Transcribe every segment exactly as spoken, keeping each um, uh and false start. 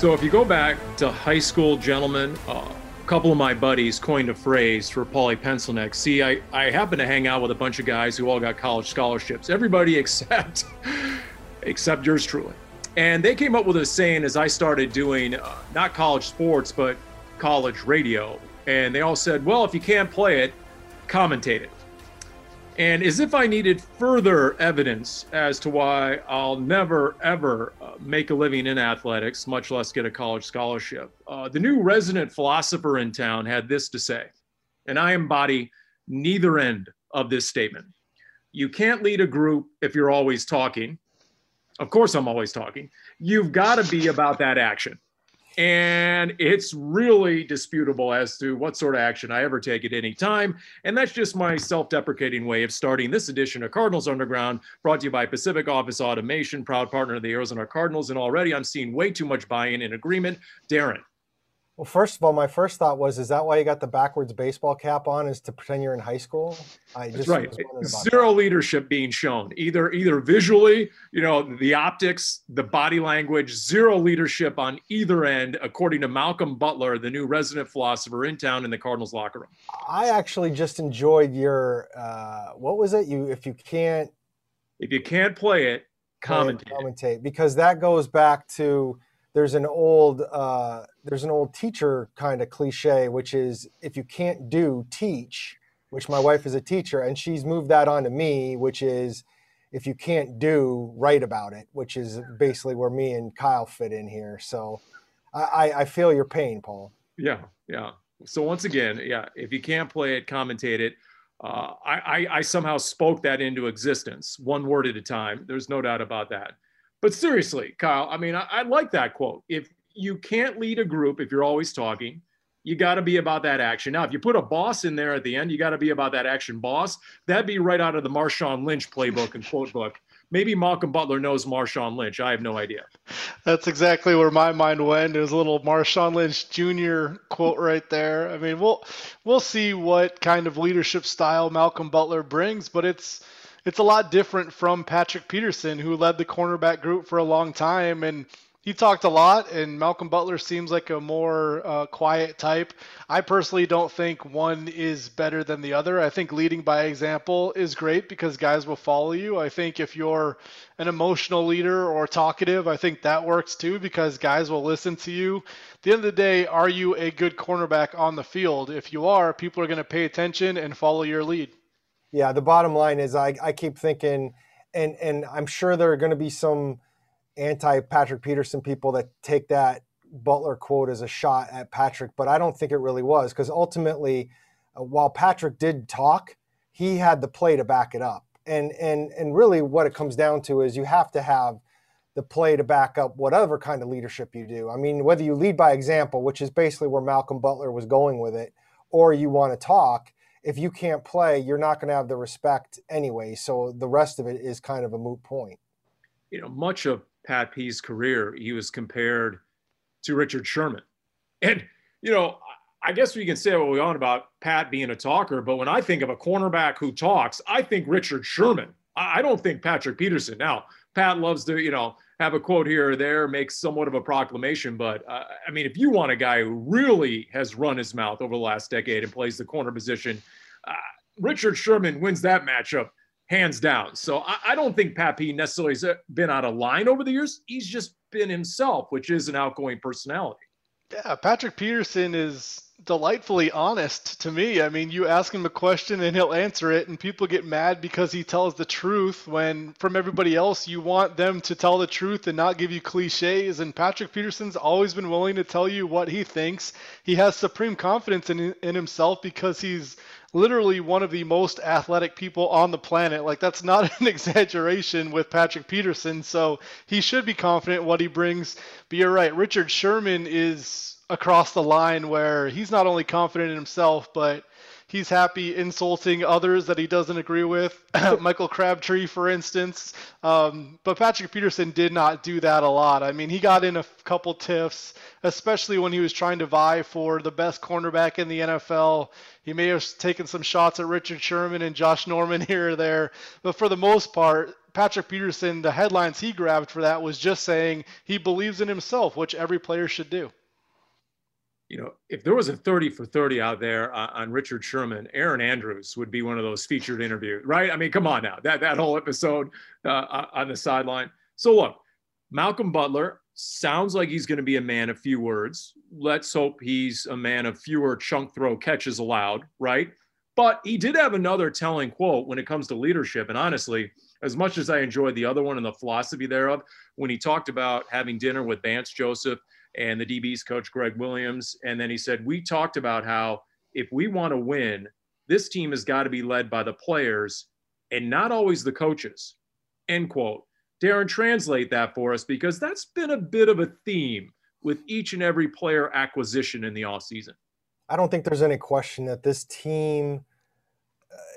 So if you go back to high school, gentlemen, uh, a couple of my buddies coined a phrase for Paulie Pencilneck. See, I, I happen to hang out with a bunch of guys who all got college scholarships. Everybody except, except yours truly. And they came up with a saying as I started doing uh, not college sports, but college radio. And they all said, well, if you can't play it, commentate it. And as if I needed further evidence as to why I'll never, ever uh, make a living in athletics, much less get a college scholarship, uh, the new resident philosopher in town had this to say, and I embody neither end of this statement. You can't lead a group if you're always talking. Of course, I'm always talking. You've got to be about that action. And it's really disputable as to what sort of action I ever take at any time. And that's just my self-deprecating way of starting this edition of Cardinals Underground, brought to you by Pacific Office Automation, proud partner of the Arizona Cardinals. And already I'm seeing way too much buy-in and agreement. Darren. Well, first of all, my first thought was, is that why you got the backwards baseball cap on, is to pretend you're in high school? I just That's right. Was Zero that. leadership being shown, either either visually, you know, the optics, the body language, zero leadership on either end, according to Malcolm Butler, the new resident philosopher in town in the Cardinals locker room. I actually just enjoyed your, uh, what was it? You, if you can't. If you can't play it, commentate. Play it, commentate, because that goes back to. There's an old uh, there's an old teacher kind of cliche, which is if you can't do, teach, which my wife is a teacher, and she's moved that on to me, which is if you can't do, write about it, which is basically where me and Kyle fit in here. So I, I feel your pain, Paul. Yeah, yeah. So once again, yeah, if you can't play it, commentate it. Uh, I, I, I somehow spoke that into existence, one word at a time. There's no doubt about that. But seriously, Kyle, I mean, I, I like that quote. If you can't lead a group, if you're always talking, you got to be about that action. Now, if you put a boss in there at the end, you got to be about that action boss. That'd be right out of the Marshawn Lynch playbook and quote book. Maybe Malcolm Butler knows Marshawn Lynch. I have no idea. That's exactly where my mind went. It was a little Marshawn Lynch Junior quote right there. I mean, we'll we'll see what kind of leadership style Malcolm Butler brings, but it's – it's a lot different from Patrick Peterson, who led the cornerback group for a long time, and he talked a lot, and Malcolm Butler seems like a more uh, quiet type. I personally don't think one is better than the other. I think leading by example is great because guys will follow you. I think if you're an emotional leader or talkative, I think that works too because guys will listen to you. At the end of the day, are you a good cornerback on the field? If you are, people are going to pay attention and follow your lead. Yeah, the bottom line is I, I keep thinking, and and I'm sure there are going to be some anti-Patrick Peterson people that take that Butler quote as a shot at Patrick, but I don't think it really was because ultimately, uh, while Patrick did talk, he had the play to back it up. And, and, and really what it comes down to is you have to have the play to back up whatever kind of leadership you do. I mean, whether you lead by example, which is basically where Malcolm Butler was going with it, or you want to talk. If you can't play, you're not going to have the respect anyway. So the rest of it is kind of a moot point. You know, much of Pat P's career, he was compared to Richard Sherman. And, you know, I guess we can say what we want about Pat being a talker, but when I think of a cornerback who talks, I think Richard Sherman. I don't think Patrick Peterson. Now, Pat loves to, you know, have a quote here or there, make somewhat of a proclamation. But, uh, I mean, if you want a guy who really has run his mouth over the last decade and plays the corner position, uh, Richard Sherman wins that matchup hands down. So I, I don't think Pat P necessarily has been out of line over the years. He's just been himself, which is an outgoing personality. Yeah, Patrick Peterson is delightfully honest to me. I mean, you ask him a question and he'll answer it, and people get mad because he tells the truth when from everybody else you want them to tell the truth and not give you cliches. And Patrick Peterson's always been willing to tell you what he thinks. He has supreme confidence in, in himself because he's literally one of the most athletic people on the planet. Like, that's not an exaggeration with Patrick Peterson. So he should be confident in what he brings. But you're right, Richard Sherman is across the line where he's not only confident in himself, but he's happy insulting others that he doesn't agree with, Michael Crabtree, for instance. Um, but Patrick Peterson did not do that a lot. I mean, he got in a couple tiffs, especially when he was trying to vie for the best cornerback in the N F L. He may have taken some shots at Richard Sherman and Josh Norman here or there. But for the most part, Patrick Peterson, the headlines he grabbed for that was just saying he believes in himself, which every player should do. You know, if there was a thirty for thirty out there uh, on Richard Sherman, Aaron Andrews would be one of those featured interviews, right? I mean, come on now, that, that whole episode uh, on the sideline. So look, Malcolm Butler sounds like he's going to be a man of few words. Let's hope he's a man of fewer chunk throw catches allowed, right? But he did have another telling quote when it comes to leadership. And honestly, as much as I enjoyed the other one and the philosophy thereof, when he talked about having dinner with Vance Joseph and the D B's coach, Greg Williams. And then he said, we talked about how if we want to win, this team has got to be led by the players and not always the coaches, end quote. Darren, translate that for us, because that's been a bit of a theme with each and every player acquisition in the offseason. I don't think there's any question that this team,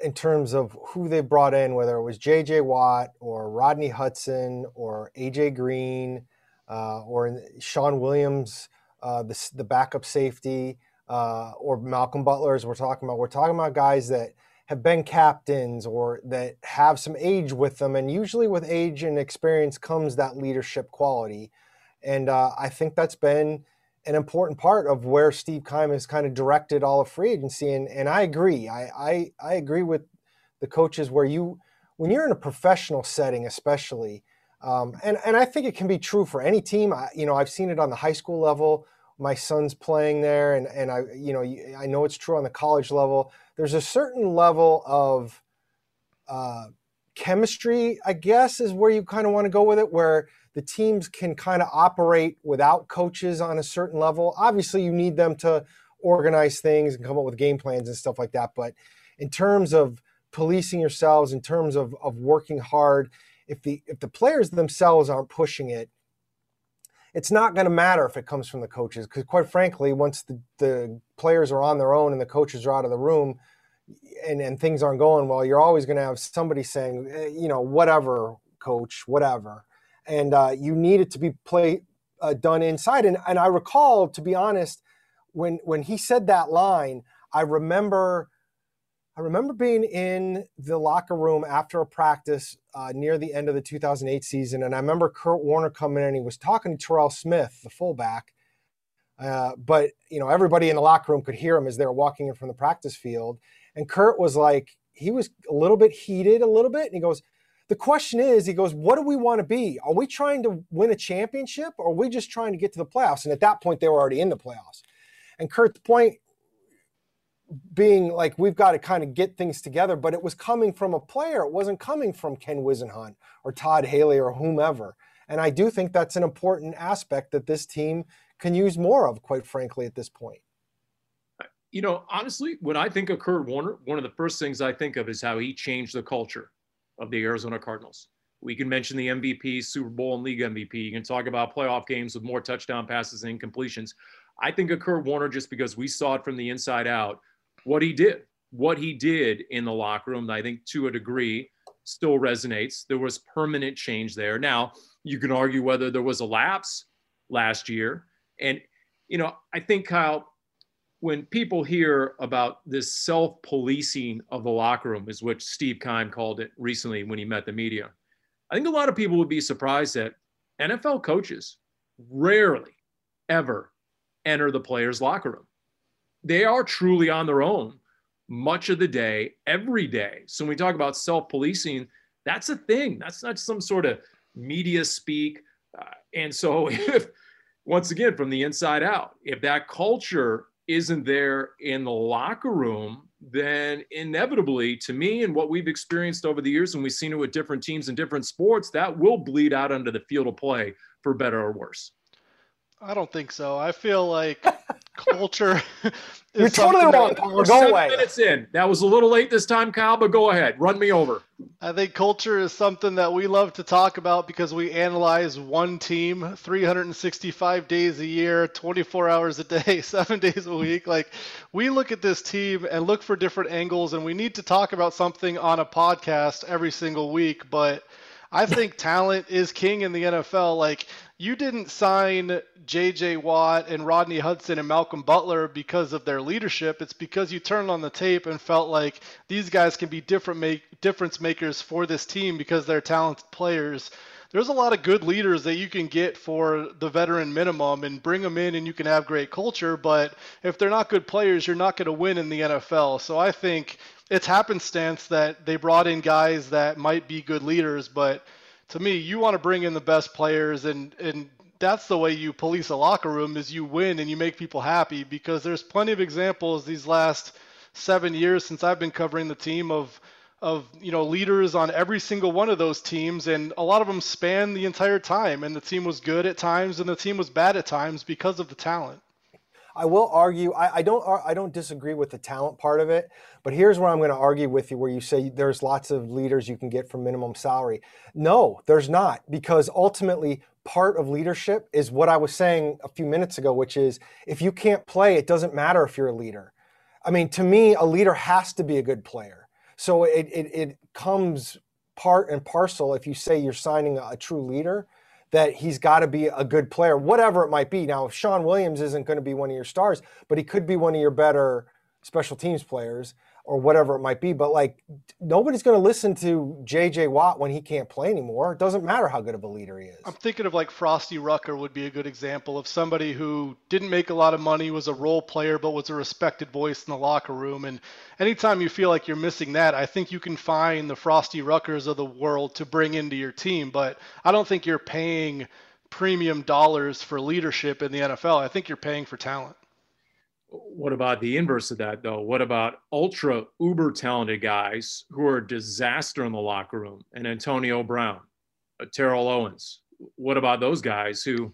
in terms of who they brought in, whether it was J J. Watt or Rodney Hudson or A J. Green, Uh, or Sean Williams, uh, the, the backup safety, uh, or Malcolm Butler, as we're talking about. We're talking about guys that have been captains or that have some age with them. And usually with age and experience comes that leadership quality. And uh, I think that's been an important part of where Steve Keim has kind of directed all of free agency. And, and I agree. I, I, I agree with the coaches where you, when you're in a professional setting especially, Um, and, and I think it can be true for any team. I, you know, I've seen it on the high school level. My son's playing there, and, and I, you know, I know it's true on the college level. There's a certain level of uh, chemistry, I guess, is where you kind of want to go with it, where the teams can kind of operate without coaches on a certain level. Obviously, you need them to organize things and come up with game plans and stuff like that. But in terms of policing yourselves, in terms of, of working hard, If the if the players themselves aren't pushing it, it's not going to matter if it comes from the coaches. Because quite frankly, once the, the players are on their own and the coaches are out of the room and, and things aren't going well, you're always going to have somebody saying, you know, whatever, coach, whatever. And uh, you need it to be play, uh, done inside. And, and I recall, to be honest, when when he said that line, I remember – I remember being in the locker room after a practice uh, near the end of the two thousand eight season, and I remember Kurt Warner coming in and he was talking to Terrell Smith, the fullback. Uh, but, you know, everybody in the locker room could hear him as they were walking in from the practice field. And Kurt was like, he was a little bit heated a little bit. And he goes, the question is, he goes, what do we want to be? Are we trying to win a championship or are we just trying to get to the playoffs? And at that point, they were already in the playoffs. And Kurt's point being like, we've got to kind of get things together, but it was coming from a player. It wasn't coming from Ken Wisenhunt or Todd Haley or whomever. And I do think that's an important aspect that this team can use more of, quite frankly, at this point. You know, honestly, when I think of Kurt Warner, one of the first things I think of is how he changed the culture of the Arizona Cardinals. We can mention the M V P, Super Bowl and league M V P. You can talk about playoff games with more touchdown passes and incompletions. I think of Kurt Warner just because we saw it from the inside out. What he did, what he did in the locker room, I think to a degree still resonates. There was permanent change there. Now, you can argue whether there was a lapse last year. And, you know, I think, Kyle, when people hear about this self-policing of the locker room, is what Steve Keim called it recently when he met the media, I think a lot of people would be surprised that N F L coaches rarely ever enter the players' locker room. They are truly on their own much of the day, every day. So when we talk about self-policing, that's a thing. That's not some sort of media speak. Uh, and so if, once again, from the inside out, if that culture isn't there in the locker room, then inevitably, to me, and what we've experienced over the years, and we've seen it with different teams and different sports, that will bleed out onto the field of play for better or worse. I don't think so. I feel like culture is You're totally wrong. We're seven away. minutes in. That was a little late this time, Kyle, but go ahead. Run me over. I think culture is something that we love to talk about because we analyze one team three hundred sixty-five days a year, twenty-four hours a day, seven days a week. Like, we look at this team and look for different angles, and we need to talk about something on a podcast every single week. But I think talent is king in the N F L. Like, you didn't sign J J. Watt and Rodney Hudson and Malcolm Butler because of their leadership. It's because you turned on the tape and felt like these guys can be different make, difference makers for this team because they're talented players. There's a lot of good leaders that you can get for the veteran minimum and bring them in, and you can have great culture. But if they're not good players, you're not going to win in the N F L. So I think it's happenstance that they brought in guys that might be good leaders, but to me, you want to bring in the best players, and, and that's the way you police a locker room, is you win and you make people happy, because there's plenty of examples these last seven years since I've been covering the team of, of you know, leaders on every single one of those teams, and a lot of them span the entire time, and the team was good at times and the team was bad at times because of the talent. I will argue, I, I don't I don't disagree with the talent part of it, but here's where I'm going to argue with you, where you say there's lots of leaders you can get for minimum salary. No, there's not, because ultimately part of leadership is what I was saying a few minutes ago, which is if you can't play, it doesn't matter if you're a leader. I mean, to me, a leader has to be a good player. So it, it, it comes part and parcel if you say you're signing a, a true leader, that he's got to be a good player, whatever it might be. Now, if Sean Williams isn't going to be one of your stars, but he could be one of your better special teams players or whatever it might be. But, like, nobody's going to listen to J J. Watt when he can't play anymore. It doesn't matter how good of a leader he is. I'm thinking of, like, Frosty Rucker would be a good example of somebody who didn't make a lot of money, was a role player, but was a respected voice in the locker room. And anytime you feel like you're missing that, I think you can find the Frosty Ruckers of the world to bring into your team. But I don't think you're paying premium dollars for leadership in the N F L. I think you're paying for talent. What about the inverse of that, though? What about ultra uber talented guys who are a disaster in the locker room? And Antonio Brown, Terrell Owens. What about those guys who,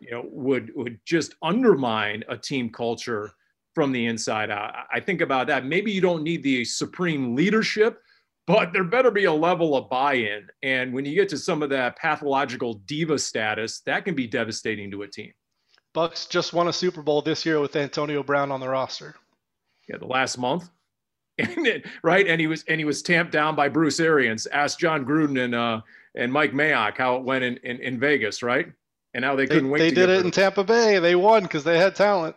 you know, would would just undermine a team culture from the inside out? I think about that. Maybe you don't need the supreme leadership, but there better be a level of buy-in. And when you get to some of that pathological diva status, that can be devastating to a team. Bucks just won a Super Bowl this year with Antonio Brown on the roster. Yeah, the last month, and it, right? And he was and he was tamped down by Bruce Arians. Ask John Gruden and uh, and Mike Mayock how it went in, in, in Vegas, right? And how they couldn't they, wait. They to did it in Tampa Bay. They won because they had talent.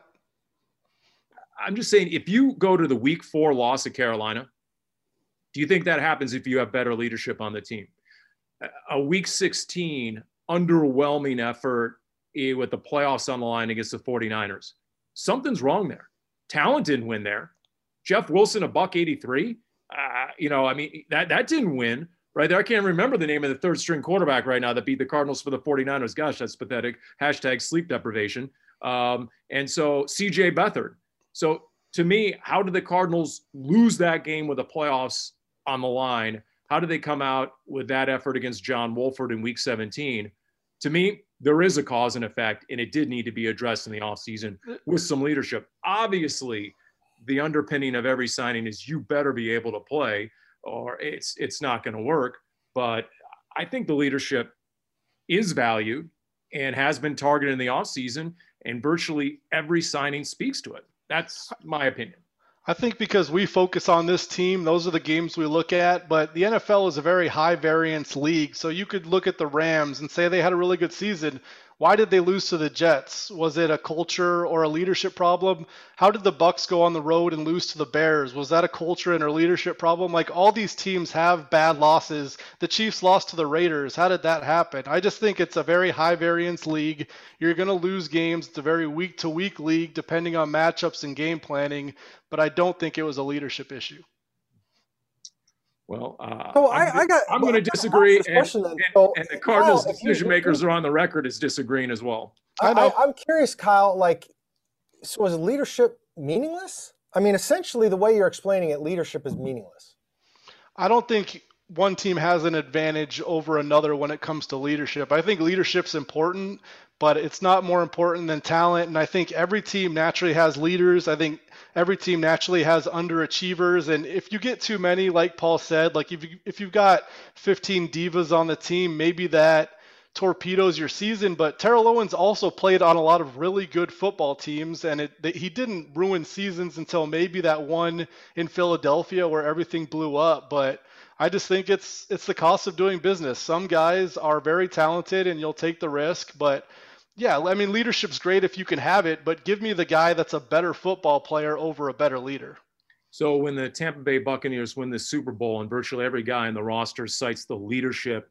I'm just saying, if you go to the Week Four loss at Carolina, do you think that happens if you have better leadership on the team? A Week sixteen underwhelming effort with the playoffs on the line against the forty-niners. Something's wrong there. Talent didn't win there. Jeff Wilson, a buck eighty-three. Uh, you know, I mean, that that didn't win right there. I can't remember the name of the third string quarterback right now that beat the Cardinals for the forty-niners. Gosh, that's pathetic. Hashtag sleep deprivation. Um, and so C J Beathard. So to me, how did the Cardinals lose that game with the playoffs on the line? How did they come out with that effort against John Wolford in Week seventeen? To me, there is a cause and effect, and it did need to be addressed in the offseason with some leadership. Obviously, the underpinning of every signing is you better be able to play or it's it's not going to work. But I think the leadership is valued and has been targeted in the offseason, and virtually every signing speaks to it. That's my opinion. I think because we focus on this team, those are the games we look at, but the N F L is a very high variance league. So you could look at the Rams and say they had a really good season. Why did they lose to the Jets? Was it a culture or a leadership problem? How did the Bucks go on the road and lose to the Bears? Was that a culture and a leadership problem? Like, all these teams have bad losses. The Chiefs lost to the Raiders. How did that happen? I just think it's a very high variance league. You're going to lose games. It's a very week to week league, depending on matchups and game planning. But I don't think it was a leadership issue. Well, uh, so I, I got, I'm well, going to disagree, and, so, and, and the Cardinals Kyle, decision you, makers are on the record as disagreeing as well. I, I know. I, I'm curious, Kyle, like, so is leadership meaningless? I mean, essentially, the way you're explaining it, leadership is meaningless. I don't think one team has an advantage over another when it comes to leadership. I think leadership's important, but it's not more important than talent. And I think every team naturally has leaders. I think every team naturally has underachievers. And if you get too many, like Paul said, like if you, if you've got fifteen divas on the team, maybe that torpedoes your season. But Terrell Owens also played on a lot of really good football teams, and it, th- he didn't ruin seasons until maybe that one in Philadelphia where everything blew up. But I just think it's it's the cost of doing business. Some guys are very talented and you'll take the risk, but yeah, I mean, leadership's great if you can have it, but give me the guy that's a better football player over a better leader. So when the Tampa Bay Buccaneers win the Super Bowl and virtually every guy in the roster cites the leadership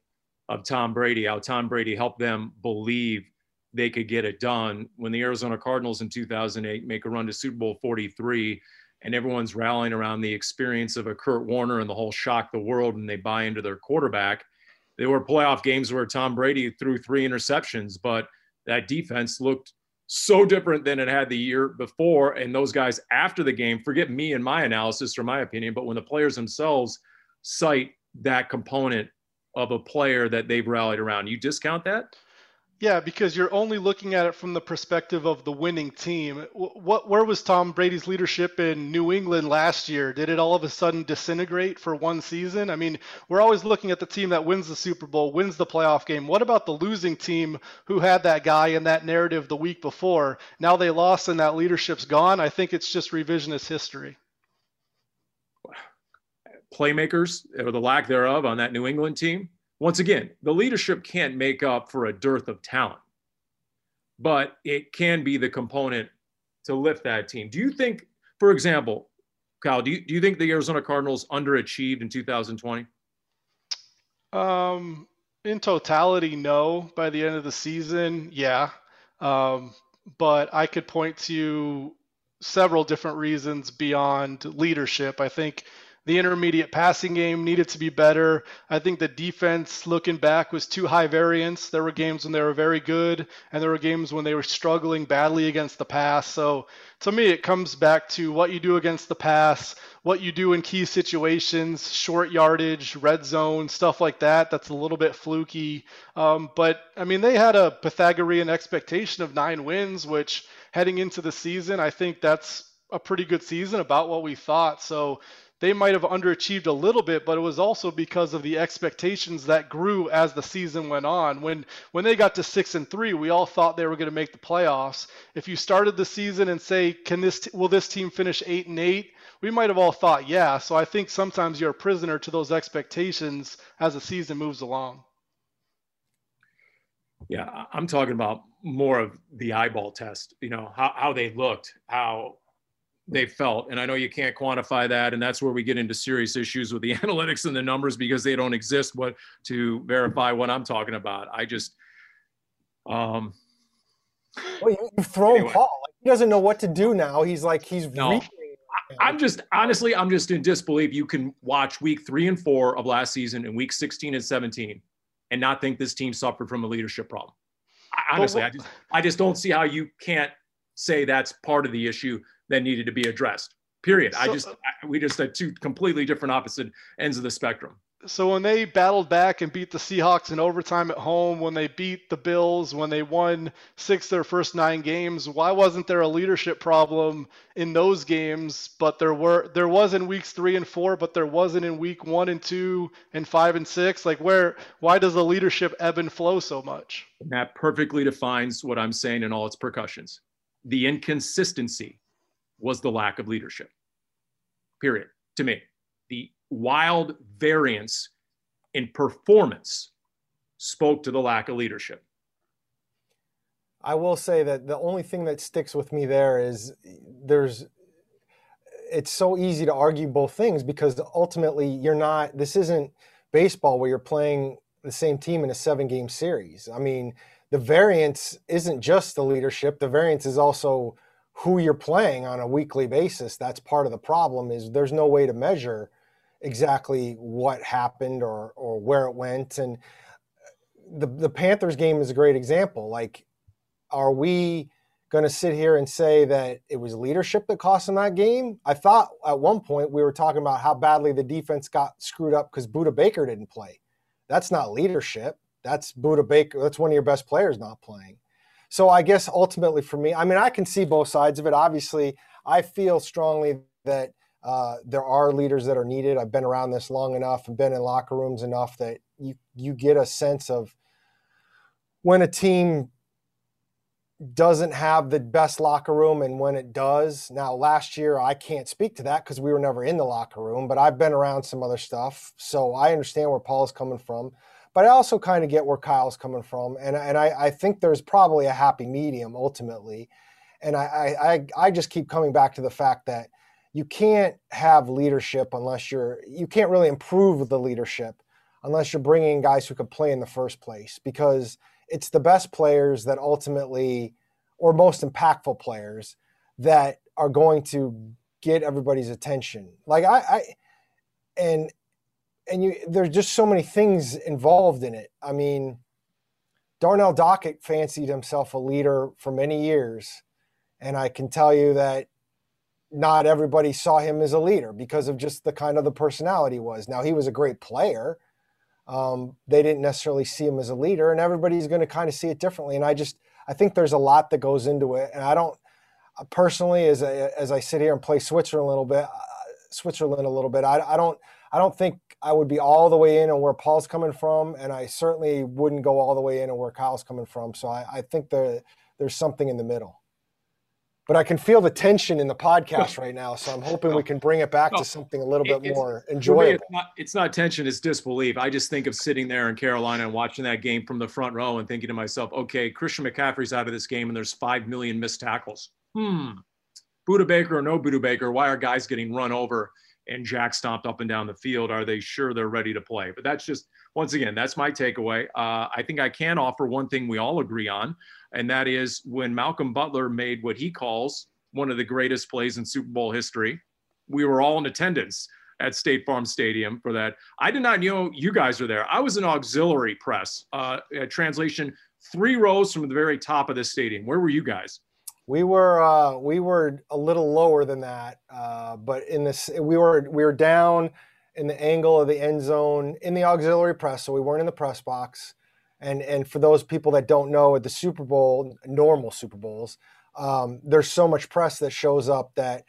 of Tom Brady, how Tom Brady helped them believe they could get it done. When the Arizona Cardinals in two thousand eight make a run to Super Bowl forty-three, and everyone's rallying around the experience of a Kurt Warner and the whole shock the world, and they buy into their quarterback. There were playoff games where Tom Brady threw three interceptions, but that defense looked so different than it had the year before. And those guys after the game, forget me and my analysis or my opinion, but when the players themselves cite that component of a player that they've rallied around, you discount that? Yeah, because you're only looking at it from the perspective of the winning team. What, where was Tom Brady's leadership in New England last year? Did it all of a sudden disintegrate for one season? I mean, we're always looking at the team that wins the Super Bowl, wins the playoff game. What about the losing team who had that guy in that narrative the week before? Now they lost and that leadership's gone. I think it's just revisionist history. Playmakers, or the lack thereof, on that New England team. Once again, the leadership can't make up for a dearth of talent, but it can be the component to lift that team. Do you think, for example, Kyle, do you, do you think the Arizona Cardinals underachieved in two thousand twenty? Um, in totality, no. By the end of the season, yeah. Um, but I could point to several different reasons beyond leadership. I think the intermediate passing game needed to be better. I think the defense, looking back, was too high variance. There were games when they were very good, and there were games when they were struggling badly against the pass. So to me, it comes back to what you do against the pass, what you do in key situations, short yardage, red zone, stuff like that. That's a little bit fluky. Um, but, I mean, they had a Pythagorean expectation of nine wins, which heading into the season, I think that's a pretty good season, about what we thought. So they might have underachieved a little bit, but it was also because of the expectations that grew as the season went on. When when they got to six and three, we all thought they were going to make the playoffs. If you started the season and say, "Can this will this team finish eight and eight?" we might have all thought, "Yeah." So I think sometimes you're a prisoner to those expectations as the season moves along. Yeah, I'm talking about more of the eyeball test. You know, how how they looked, how they felt. And I know you can't quantify that. And that's where we get into serious issues with the analytics and the numbers, because they don't exist what to verify what I'm talking about. I just, um, well, you've thrown anyway. Paul. Like, he doesn't know what to do now. He's like, he's no, re- I'm just, honestly, I'm just in disbelief. You can watch week three and four of last season and week sixteen and seventeen and not think this team suffered from a leadership problem. I, honestly, what, I just, I just don't see how you can't say that's part of the issue that needed to be addressed, period. So, I just, I, we just had two completely different opposite ends of the spectrum. So when they battled back and beat the Seahawks in overtime at home, when they beat the Bills, when they won six of their first nine games, why wasn't there a leadership problem in those games? But there were, there was in weeks three and four, but there wasn't in week one and two and five and six. Like where, why does the leadership ebb and flow so much? And that perfectly defines what I'm saying in all its percussions. The inconsistency was the lack of leadership, period, to me. The wild variance in performance spoke to the lack of leadership. I will say that the only thing that sticks with me there is there's, it's so easy to argue both things, because ultimately you're not, this isn't baseball where you're playing the same team in a seven game series. I mean, the variance isn't just the leadership. The variance is also who you're playing on a weekly basis. That's part of the problem, is there's no way to measure exactly what happened or or where it went. And the the Panthers game is a great example. Like, are we going to sit here and say that it was leadership that cost him that game. I thought at one point we were talking about how badly the defense got screwed up because Budda Baker didn't play. That's not leadership. That's Budda Baker. That's one of your best players not playing. So I guess ultimately for me, I mean, I can see both sides of it. Obviously, I feel strongly that uh, there are leaders that are needed. I've been around this long enough and been in locker rooms enough that you you get a sense of when a team doesn't have the best locker room and when it does. Now, last year, I can't speak to that because we were never in the locker room, but I've been around some other stuff. So I understand where Paul's coming from. But I also kind of get where Kyle's coming from, and and I, I think there's probably a happy medium ultimately, and I, I I just keep coming back to the fact that you can't have leadership unless you're you can't really improve the leadership unless you're bringing guys who could play in the first place, because it's the best players that ultimately, or most impactful players, that are going to get everybody's attention. Like I, I and. And you, there's just so many things involved in it. I mean, Darnell Dockett fancied himself a leader for many years, and I can tell you that not everybody saw him as a leader because of just the kind of the personality he was. Now, he was a great player. Um, they didn't necessarily see him as a leader, and everybody's going to kind of see it differently. And I just I think there's a lot that goes into it. And I don't – personally, as I, as I sit here and play Switzerland a little bit, uh, Switzerland a little bit, I, I don't I don't think – I would be all the way in on where Paul's coming from, and I certainly wouldn't go all the way in on where Kyle's coming from. So I, I think there, there's something in the middle. But I can feel the tension in the podcast right now, so I'm hoping oh, we can bring it back oh, to something a little bit more enjoyable. It's not, it's not tension, it's disbelief. I just think of sitting there in Carolina and watching that game from the front row and thinking to myself, okay, Christian McCaffrey's out of this game and there's five million missed tackles. Hmm. Budda Baker or no Budda Baker, why are guys getting run over and Jack stomped up and down the field? Are they sure they're ready to play? But that's just, once again, that's my takeaway. Uh, I think I can offer one thing we all agree on, and that is when Malcolm Butler made what he calls one of the greatest plays in Super Bowl history, we were all in attendance at State Farm Stadium for that. I did not know you guys were there. I was in auxiliary press, uh, translation, three rows from the very top of the stadium. Where were you guys? We were uh, we were a little lower than that, uh, but in this we were we were down in the angle of the end zone in the auxiliary press, so we weren't in the press box. And and for those people that don't know, at the Super Bowl, normal Super Bowls, um, there's so much press that shows up that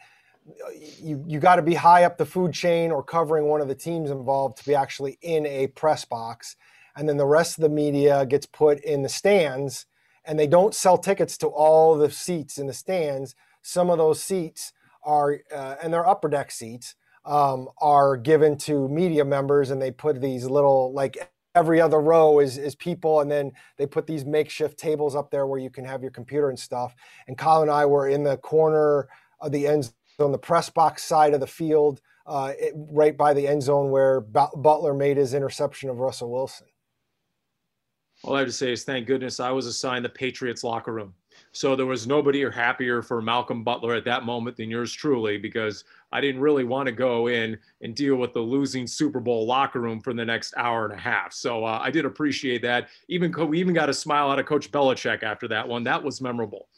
you you got to be high up the food chain or covering one of the teams involved to be actually in a press box, and then the rest of the media gets put in the stands. And they don't sell tickets to all the seats in the stands. Some of those seats are, uh, and they're upper deck seats, um, are given to media members, and they put these little, like every other row is is people, and then they put these makeshift tables up there where you can have your computer and stuff. And Kyle and I were in the corner of the end zone, the press box side of the field, uh, it, right by the end zone where Butler made his interception of Russell Wilson. All I have to say is thank goodness I was assigned the Patriots locker room. So there was nobody happier for Malcolm Butler at that moment than yours truly, because I didn't really want to go in and deal with the losing Super Bowl locker room for the next hour and a half. So uh, I did appreciate that. Even we even got a smile out of Coach Belichick after that one. That was memorable.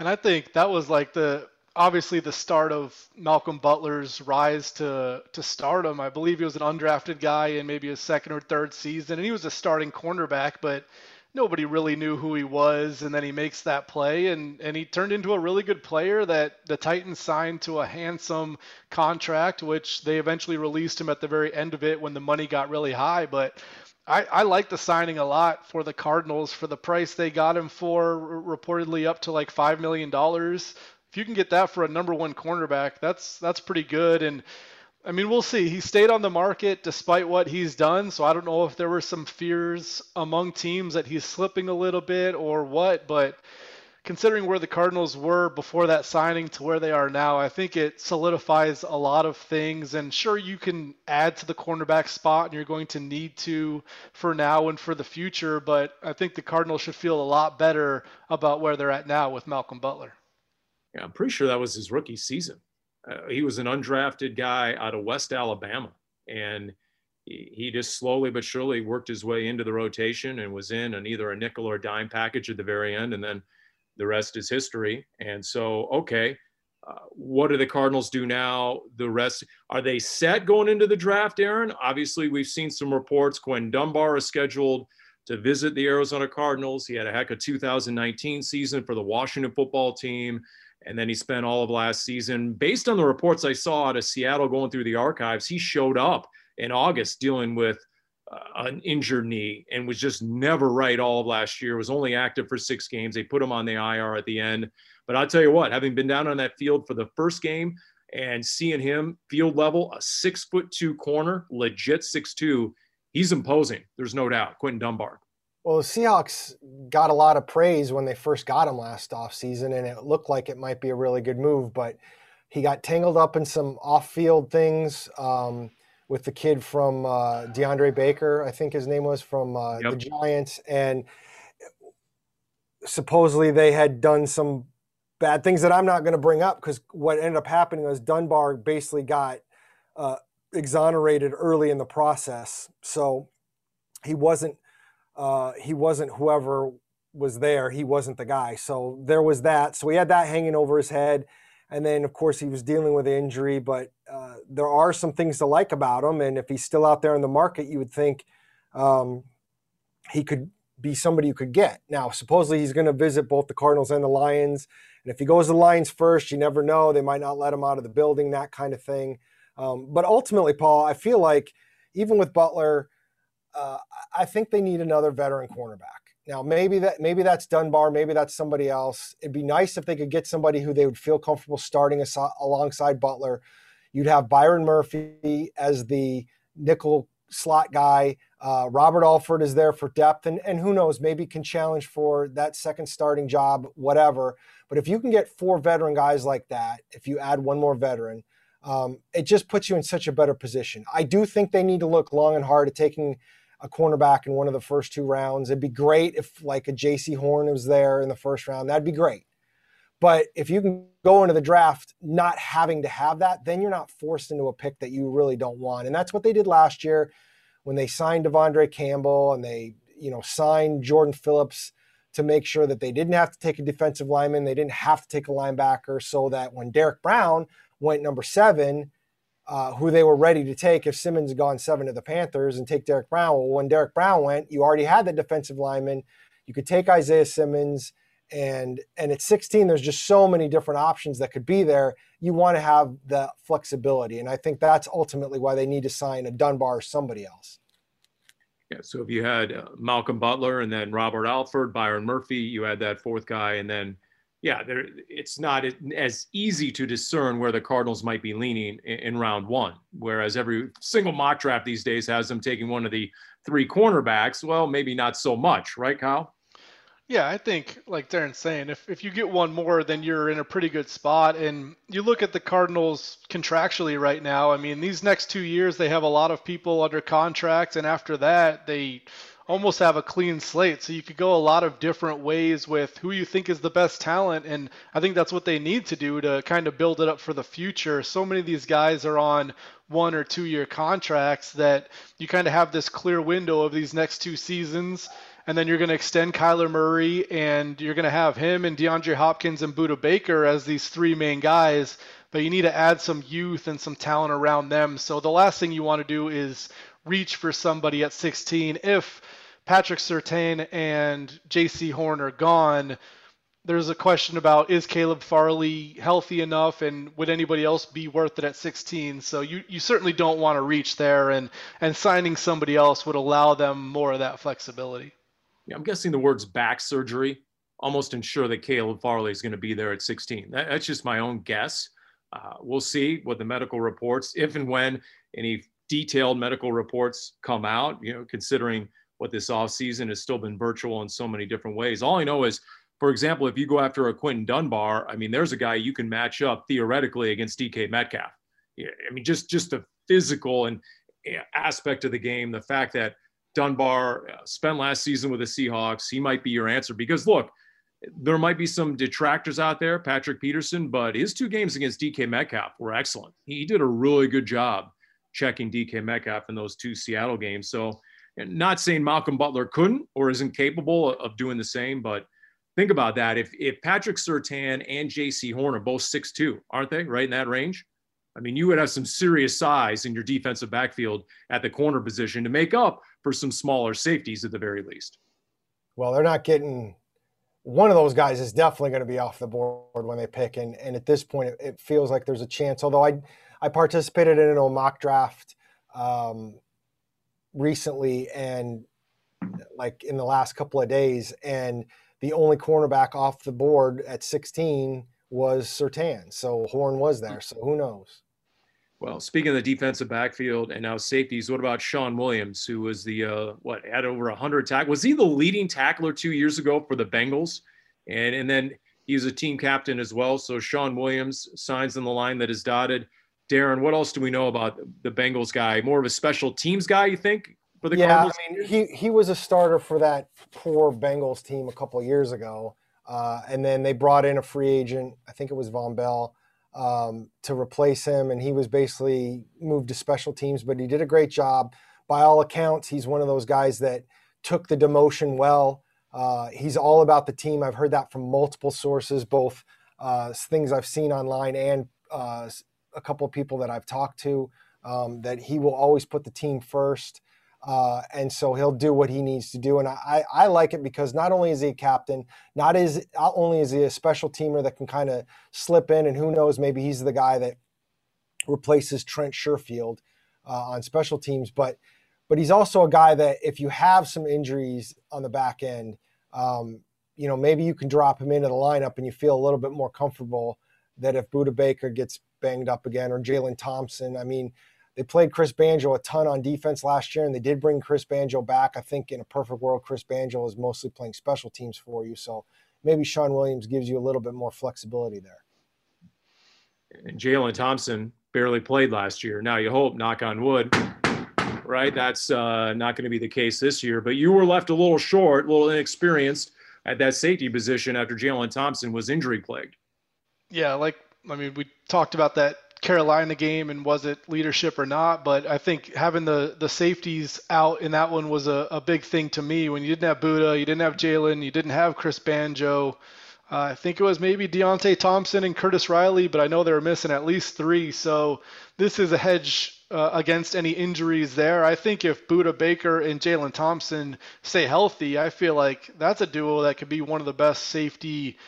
And I think that was like the obviously the start of Malcolm Butler's rise to, to stardom. I believe he was an undrafted guy in maybe his second or third season, and he was a starting cornerback, but nobody really knew who he was. And then he makes that play, and, and he turned into a really good player that the Titans signed to a handsome contract, which they eventually released him at the very end of it when the money got really high. But I, I like the signing a lot for the Cardinals for the price they got him for, r- reportedly up to like five million dollars. If you can get that for a number one cornerback, that's that's pretty good. And, I mean, we'll see. He stayed on the market despite what he's done, so I don't know if there were some fears among teams that he's slipping a little bit or what, but considering where the Cardinals were before that signing to where they are now, I think it solidifies a lot of things. And sure, you can add to the cornerback spot, and you're going to need to for now and for the future, but I think the Cardinals should feel a lot better about where they're at now with Malcolm Butler. Yeah, I'm pretty sure that was his rookie season. Uh, he was an undrafted guy out of West Alabama, and he, he just slowly but surely worked his way into the rotation and was in an either a nickel or a dime package at the very end. And then the rest is history. And so, okay, uh, what do the Cardinals do now? The rest, are they set going into the draft, Darren? Obviously, we've seen some reports. Quentin Dunbar is scheduled to visit the Arizona Cardinals. He had a heck of two thousand nineteen season for the Washington football team. And then he spent all of last season. Based on the reports I saw out of Seattle going through the archives, he showed up in August dealing with uh, an injured knee and was just never right all of last year, was only active for six games. They put him on the I R at the end. But I'll tell you what, having been down on that field for the first game and seeing him field level, a six foot two corner, legit six two, he's imposing. There's no doubt. Quentin Dunbar. Well, the Seahawks got a lot of praise when they first got him last offseason, and it looked like it might be a really good move, but he got tangled up in some off-field things um, with the kid from uh, DeAndre Baker, I think his name was, from uh, yep. the Giants, and supposedly they had done some bad things that I'm not going to bring up because what ended up happening was Dunbar basically got uh, exonerated early in the process, so he wasn't Uh, he wasn't whoever was there. He wasn't the guy. So there was that. So he had that hanging over his head. And then, of course, he was dealing with injury. But uh, there are some things to like about him. And if he's still out there in the market, you would think um, he could be somebody you could get. Now, supposedly he's going to visit both the Cardinals and the Lions. And if he goes to the Lions first, you never know. They might not let him out of the building, that kind of thing. Um, but ultimately, Paul, I feel like even with Butler, Uh, I think they need another veteran cornerback. Now, maybe that maybe that's Dunbar, maybe that's somebody else. It'd be nice if they could get somebody who they would feel comfortable starting aso- alongside Butler. You'd have Byron Murphy as the nickel slot guy. Uh, Robert Alford is there for depth, and, and who knows, maybe can challenge for that second starting job, whatever. But if you can get four veteran guys like that, if you add one more veteran, um, it just puts you in such a better position. I do think they need to look long and hard at taking – a cornerback in one of the first two rounds. It'd be great if like a J C Horn was there in the first round. That'd be great. But if you can go into the draft not having to have that, then you're not forced into a pick that you really don't want. And that's what they did last year when they signed Devondre Campbell and they, you know, signed Jordan Phillips to make sure that they didn't have to take a defensive lineman. They didn't have to take a linebacker so that when Derek Brown went number seven, Uh, who they were ready to take if Simmons had gone seven to the Panthers and take Derek Brown. Well, when Derek Brown went, you already had the defensive lineman. You could take Isaiah Simmons, and and at sixteen, there's just so many different options that could be there. You want to have the flexibility, and I think that's ultimately why they need to sign a Dunbar or somebody else. Yeah, so if you had uh, Malcolm Butler and then Robert Alford, Byron Murphy, you had that fourth guy, and then yeah, there, it's not as easy to discern where the Cardinals might be leaning in, in round one, whereas every single mock draft these days has them taking one of the three cornerbacks. Well, maybe not so much, right, Kyle? Yeah, I think, like Darren's saying, if, if you get one more, then you're in a pretty good spot. And you look at the Cardinals contractually right now. I mean, these next two years, they have a lot of people under contract, and after that, they – almost have a clean slate. So you could go a lot of different ways with who you think is the best talent. And I think that's what they need to do to kind of build it up for the future. So many of these guys are on one or two year contracts that you kind of have this clear window of these next two seasons. And then you're going to extend Kyler Murray, and you're going to have him and DeAndre Hopkins and Budda Baker as these three main guys, but you need to add some youth and some talent around them. So the last thing you want to do is reach for somebody at sixteen. If Patrick Surtain and J C Horn are gone, there's a question about, is Caleb Farley healthy enough, and would anybody else be worth it at sixteen? So you, you certainly don't want to reach there, and, and signing somebody else would allow them more of that flexibility. Yeah, I'm guessing the words back surgery almost ensure that Caleb Farley is going to be there at sixteen. That, that's just my own guess. Uh, we'll see what the medical reports, if and when any detailed medical reports come out, you know, considering what this offseason has still been virtual in so many different ways. All I know is, for example, if you go after a Quentin Dunbar, I mean, there's a guy you can match up theoretically against D K Metcalf. Yeah, I mean, just, just the physical and aspect of the game, the fact that Dunbar spent last season with the Seahawks, he might be your answer because, look, there might be some detractors out there, Patrick Peterson, but his two games against D K Metcalf were excellent. He did a really good job checking D K Metcalf in those two Seattle games. So, and not saying Malcolm Butler couldn't or isn't capable of doing the same, but think about that. If if Patrick Surtain and J C Horn are both six two, aren't they, right in that range? I mean, you would have some serious size in your defensive backfield at the corner position to make up for some smaller safeties at the very least. Well, they're not getting – one of those guys is definitely going to be off the board when they pick, and and at this point it, it feels like there's a chance. Although I I participated in a mock draft um, recently and like in the last couple of days, and the only cornerback off the board at sixteen was Surtain. So Horn was there, so who knows? Well, speaking of the defensive backfield and now safeties, what about Sean Williams, who was the, uh, what, had over one hundred tackles? Was he the leading tackler two years ago for the Bengals? And and then he was a team captain as well. So Sean Williams signs on the line that is dotted. Darren, what else do we know about the Bengals guy? More of a special teams guy, you think, for the Cardinals? Yeah, I mean, he, he was a starter for that poor Bengals team a couple of years ago. Uh, and then they brought in a free agent, I think it was Von Bell, um, to replace him, and he was basically moved to special teams, but he did a great job. By all accounts, he's one of those guys that took the demotion well. Uh, he's all about the team. I've heard that from multiple sources, both uh, things I've seen online and uh, a couple of people that I've talked to, um, that he will always put the team first, uh, and so he'll do what he needs to do. And I, I like it because not only is he a captain, not is not only is he a special teamer that can kind of slip in, and who knows, maybe he's the guy that replaces Trent Sherfield uh, on special teams, but but he's also a guy that if you have some injuries on the back end, um, you know, maybe you can drop him into the lineup and you feel a little bit more comfortable that if Budda Baker gets banged up again or Jalen Thompson. I mean, they played Chris Banjo a ton on defense last year, and they did bring Chris Banjo back. I think in a perfect world, Chris Banjo is mostly playing special teams for you. So maybe Sean Williams gives you a little bit more flexibility there. And Jalen Thompson barely played last year. Now you hope, knock on wood, right? That's uh, not going to be the case this year. But you were left a little short, a little inexperienced at that safety position after Jalen Thompson was injury plagued. Yeah, like, I mean, we talked about that Carolina game and was it leadership or not, but I think having the the safeties out in that one was a, a big thing to me. When you didn't have Budda, you didn't have Jalen, you didn't have Chris Banjo, uh, I think it was maybe Deontay Thompson and Curtis Riley, but I know they were missing at least three, so this is a hedge uh, against any injuries there. I think if Budda Baker and Jalen Thompson stay healthy, I feel like that's a duo that could be one of the best safety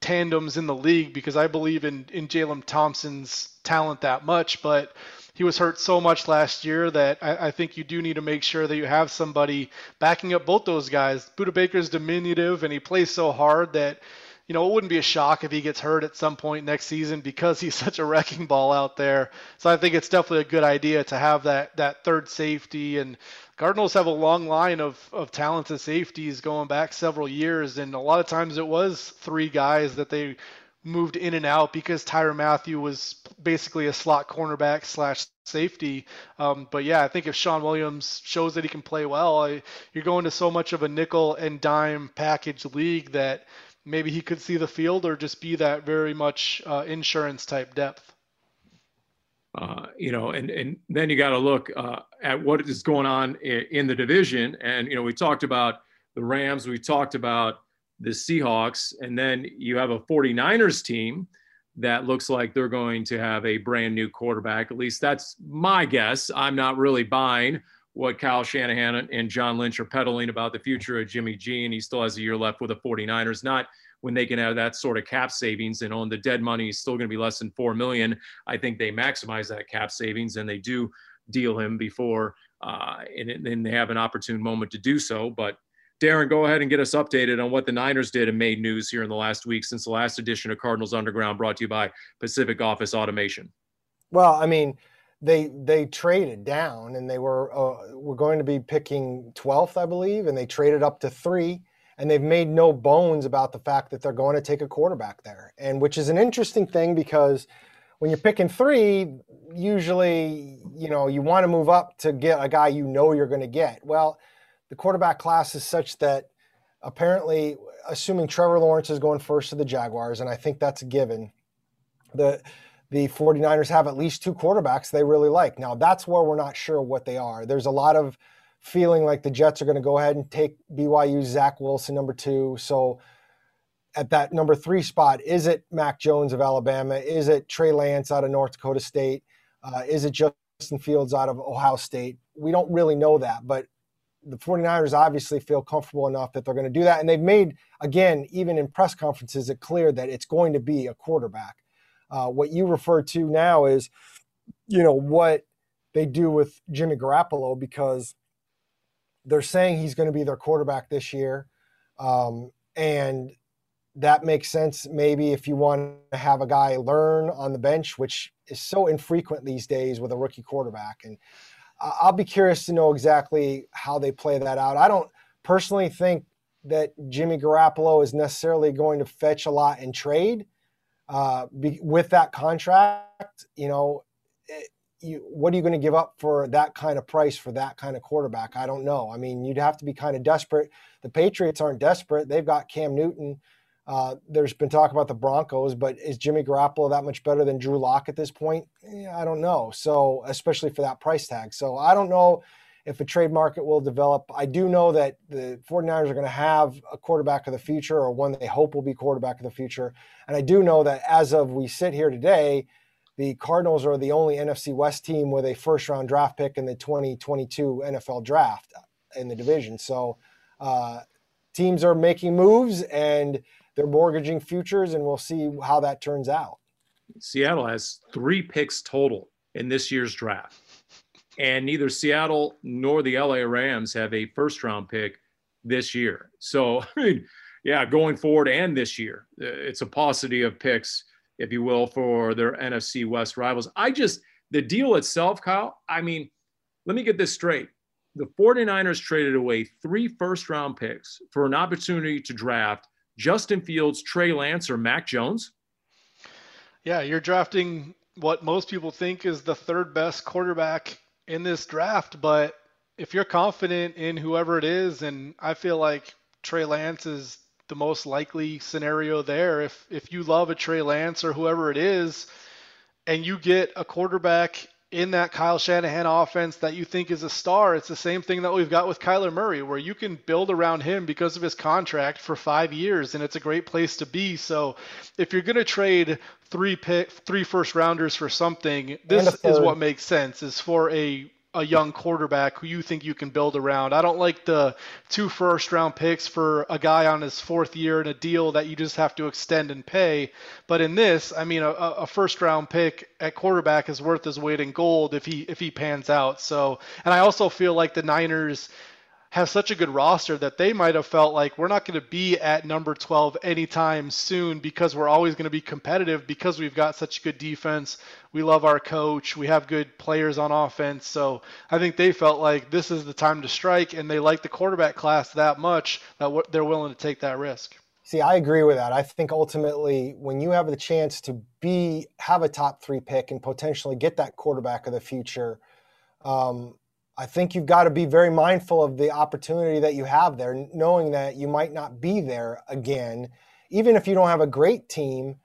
tandems in the league, because I believe in, in Jalen Thompson's talent that much, but he was hurt so much last year that I, I think you do need to make sure that you have somebody backing up both those guys. Budda Baker's diminutive and he plays so hard that, you know, it wouldn't be a shock if he gets hurt at some point next season because he's such a wrecking ball out there. So I think it's definitely a good idea to have that, that third safety, and Cardinals have a long line of, of talented safeties going back several years, and a lot of times it was three guys that they moved in and out because Tyrann Mathieu was basically a slot cornerback slash safety. Um, but yeah, I think if Sean Williams shows that he can play well, I, you're going to so much of a nickel and dime package league that maybe he could see the field or just be that very much uh, insurance type depth. Uh, you know, and, and then you got to look uh, at what is going on in, in the division. And, you know, we talked about the Rams, we talked about the Seahawks, and then you have a forty-niners team that looks like they're going to have a brand new quarterback. At least that's my guess. I'm not really buying what Kyle Shanahan and John Lynch are peddling about the future of Jimmy G, and he still has a year left with the forty-niners, not when they can have that sort of cap savings, and on the dead money is still going to be less than four million dollars. I think they maximize that cap savings and they do deal him before, uh, and then they have an opportune moment to do so. But Darren, go ahead and get us updated on what the Niners did and made news here in the last week since the last edition of Cardinals Underground, brought to you by Pacific Office Automation. Well, I mean, they, they traded down and they were, uh, were going to be picking twelfth, I believe. And they traded up to three. And they've made no bones about the fact that they're going to take a quarterback there, and which is an interesting thing, because when you're picking three, usually, you know, you want to move up to get a guy you know you're going to get. Well, the quarterback class is such that apparently, assuming Trevor Lawrence is going first to the Jaguars, and I think that's a given, the the forty-niners have at least two quarterbacks they really like. Now, that's where we're not sure what they are. There's a lot of feeling like the Jets are going to go ahead and take B Y U's Zach Wilson, number two. So at that number three spot? Is it Mac Jones of Alabama? Is it Trey Lance out of North Dakota State? Uh, is it Justin Fields out of Ohio State? We don't really know that, but the 49ers obviously feel comfortable enough that they're going to do that. And they've made, again, even in press conferences, it clear that it's going to be a quarterback. Uh, what you refer to now is, you know, what they do with Jimmy Garoppolo, because they're saying he's going to be their quarterback this year. Um, and that makes sense maybe if you want to have a guy learn on the bench, which is so infrequent these days with a rookie quarterback. And I'll be curious to know exactly how they play that out. I don't personally think that Jimmy Garoppolo is necessarily going to fetch a lot in trade uh, be, with that contract. You know, it, you, what are you going to give up for that kind of price for that kind of quarterback? I don't know. I mean, you'd have to be kind of desperate. The Patriots aren't desperate. They've got Cam Newton. Uh, there's been talk about the Broncos, but is Jimmy Garoppolo that much better than Drew Lock at this point? Yeah, I don't know. So, especially for that price tag. So I don't know if a trade market will develop. I do know that the 49ers are going to have a quarterback of the future, or one they hope will be quarterback of the future. And I do know that as of we sit here today, the Cardinals are the only N F C West team with a first round draft pick in the twenty twenty-two N F L draft in the division. So uh, teams are making moves and they're mortgaging futures, and we'll see how that turns out. Seattle has three picks total in this year's draft, and neither Seattle nor the L A Rams have a first-round pick this year. So, I mean, yeah, going forward and this year, it's a paucity of picks, if you will, for their N F C West rivals. I just – the deal itself, Kyle, I mean, let me get this straight. The 49ers traded away three first-round picks for an opportunity to draft Justin Fields, Trey Lance, or Mac Jones? Yeah, you're drafting what most people think is the third best quarterback in this draft, but if you're confident in whoever it is, and I feel like Trey Lance is the most likely scenario there, if if you love a Trey Lance or whoever it is, and you get a quarterback in that Kyle Shanahan offense that you think is a star, it's the same thing that we've got with Kyler Murray, where you can build around him because of his contract for five years, and it's a great place to be. So if you're going to trade three pick, three first rounders for something, this is what makes sense, is for a, a young quarterback who you think you can build around. I don't like the two first round picks for a guy on his fourth year in a deal that you just have to extend and pay. But in this, I mean, a, a first round pick at quarterback is worth his weight in gold if he if he pans out. So, and I also feel like the Niners have such a good roster that they might have felt like, we're not going to be at number twelve anytime soon, because we're always going to be competitive because we've got such good defense. We love our coach. We have good players on offense. So I think they felt like this is the time to strike, and they like the quarterback class that much that w- they're willing to take that risk. See, I agree with that. I think ultimately when you have the chance to be have a top three pick and potentially get that quarterback of the future, um, I think you've got to be very mindful of the opportunity that you have there, knowing that you might not be there again. Even if you don't have a great team,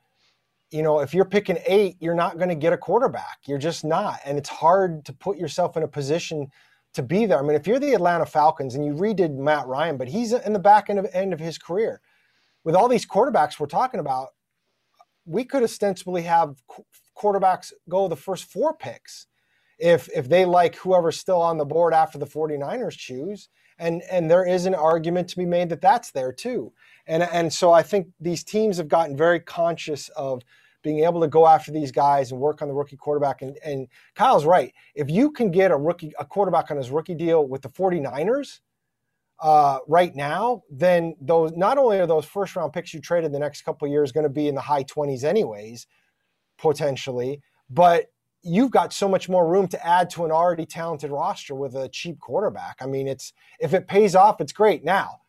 you know, if you're picking eight, you're not going to get a quarterback. You're just not. And it's hard to put yourself in a position to be there. I mean, if you're the Atlanta Falcons and you redid Matt Ryan, but he's in the back end of, end of his career. With all these quarterbacks we're talking about, we could ostensibly have quarterbacks go the first four picks if if they like whoever's still on the board after the 49ers choose. And and there is an argument to be made that that's there too. And and so I think these teams have gotten very conscious of being able to go after these guys and work on the rookie quarterback. And, and Kyle's right. If you can get a rookie a quarterback on his rookie deal with the 49ers uh, right now, then those not only are those first-round picks you traded the next couple of years going to be in the high twenties anyways, potentially, but you've got so much more room to add to an already talented roster with a cheap quarterback. I mean, it's if it pays off, it's great. Now,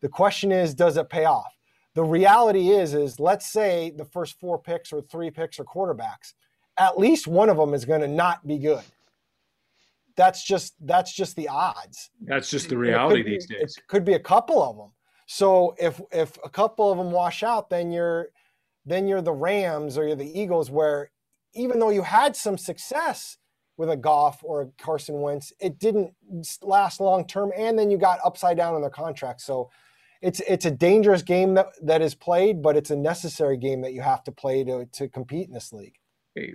the question is, does it pay off? The reality is, is let's say the first four picks or three picks are quarterbacks. At least one of them is going to not be good. That's just that's just the odds. That's just the reality these days. It could be a couple of them. So if if a couple of them wash out, then you're then you're the Rams or you're the Eagles, where even though you had some success with a Goff or a Carson Wentz, it didn't last long term, and then you got upside down on their contract. So it's it's a dangerous game that, that is played, but it's a necessary game that you have to play to to compete in this league.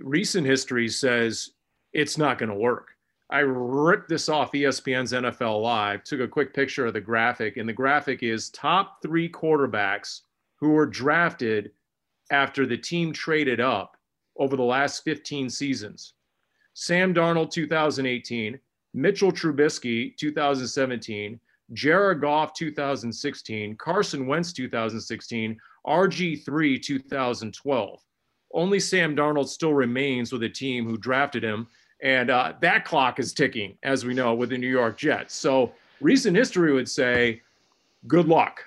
Recent history says it's not going to work. I ripped this off E S P N's N F L Live, took a quick picture of the graphic, and the graphic is top three quarterbacks who were drafted after the team traded up over the last fifteen seasons. Sam Darnold, two thousand eighteen, Mitchell Trubisky, two thousand seventeen, Jared Goff, two thousand sixteen, Carson Wentz, two thousand sixteen, R G three, two thousand twelve. Only Sam Darnold still remains with a team who drafted him. And uh, that clock is ticking, as we know, with the New York Jets. So recent history would say, good luck.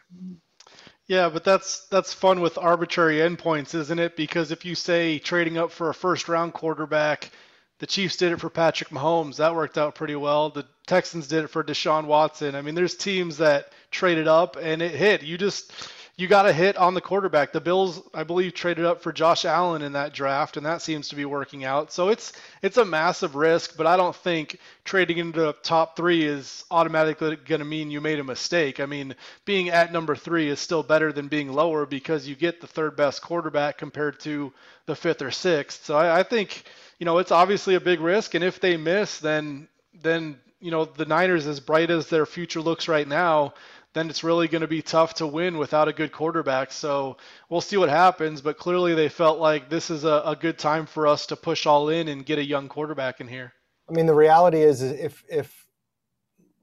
Yeah, but that's that's fun with arbitrary endpoints, isn't it? Because if you say trading up for a first-round quarterback, the Chiefs did it for Patrick Mahomes. That worked out pretty well. The Texans did it for Deshaun Watson. I mean, there's teams that traded up, and it hit. You just – you got a hit on the quarterback. The Bills, I believe, traded up for Josh Allen in that draft, and that seems to be working out. So it's it's a massive risk, but I don't think trading into the top three is automatically going to mean you made a mistake. I mean, being at number three is still better than being lower because you get the third-best quarterback compared to the fifth or sixth. So I, I think – you know, it's obviously a big risk, and if they miss, then then you know the Niners, as bright as their future looks right now, then it's really going to be tough to win without a good quarterback. So we'll see what happens, but clearly they felt like this is a, a good time for us to push all in and get a young quarterback in here. I mean, the reality is, if if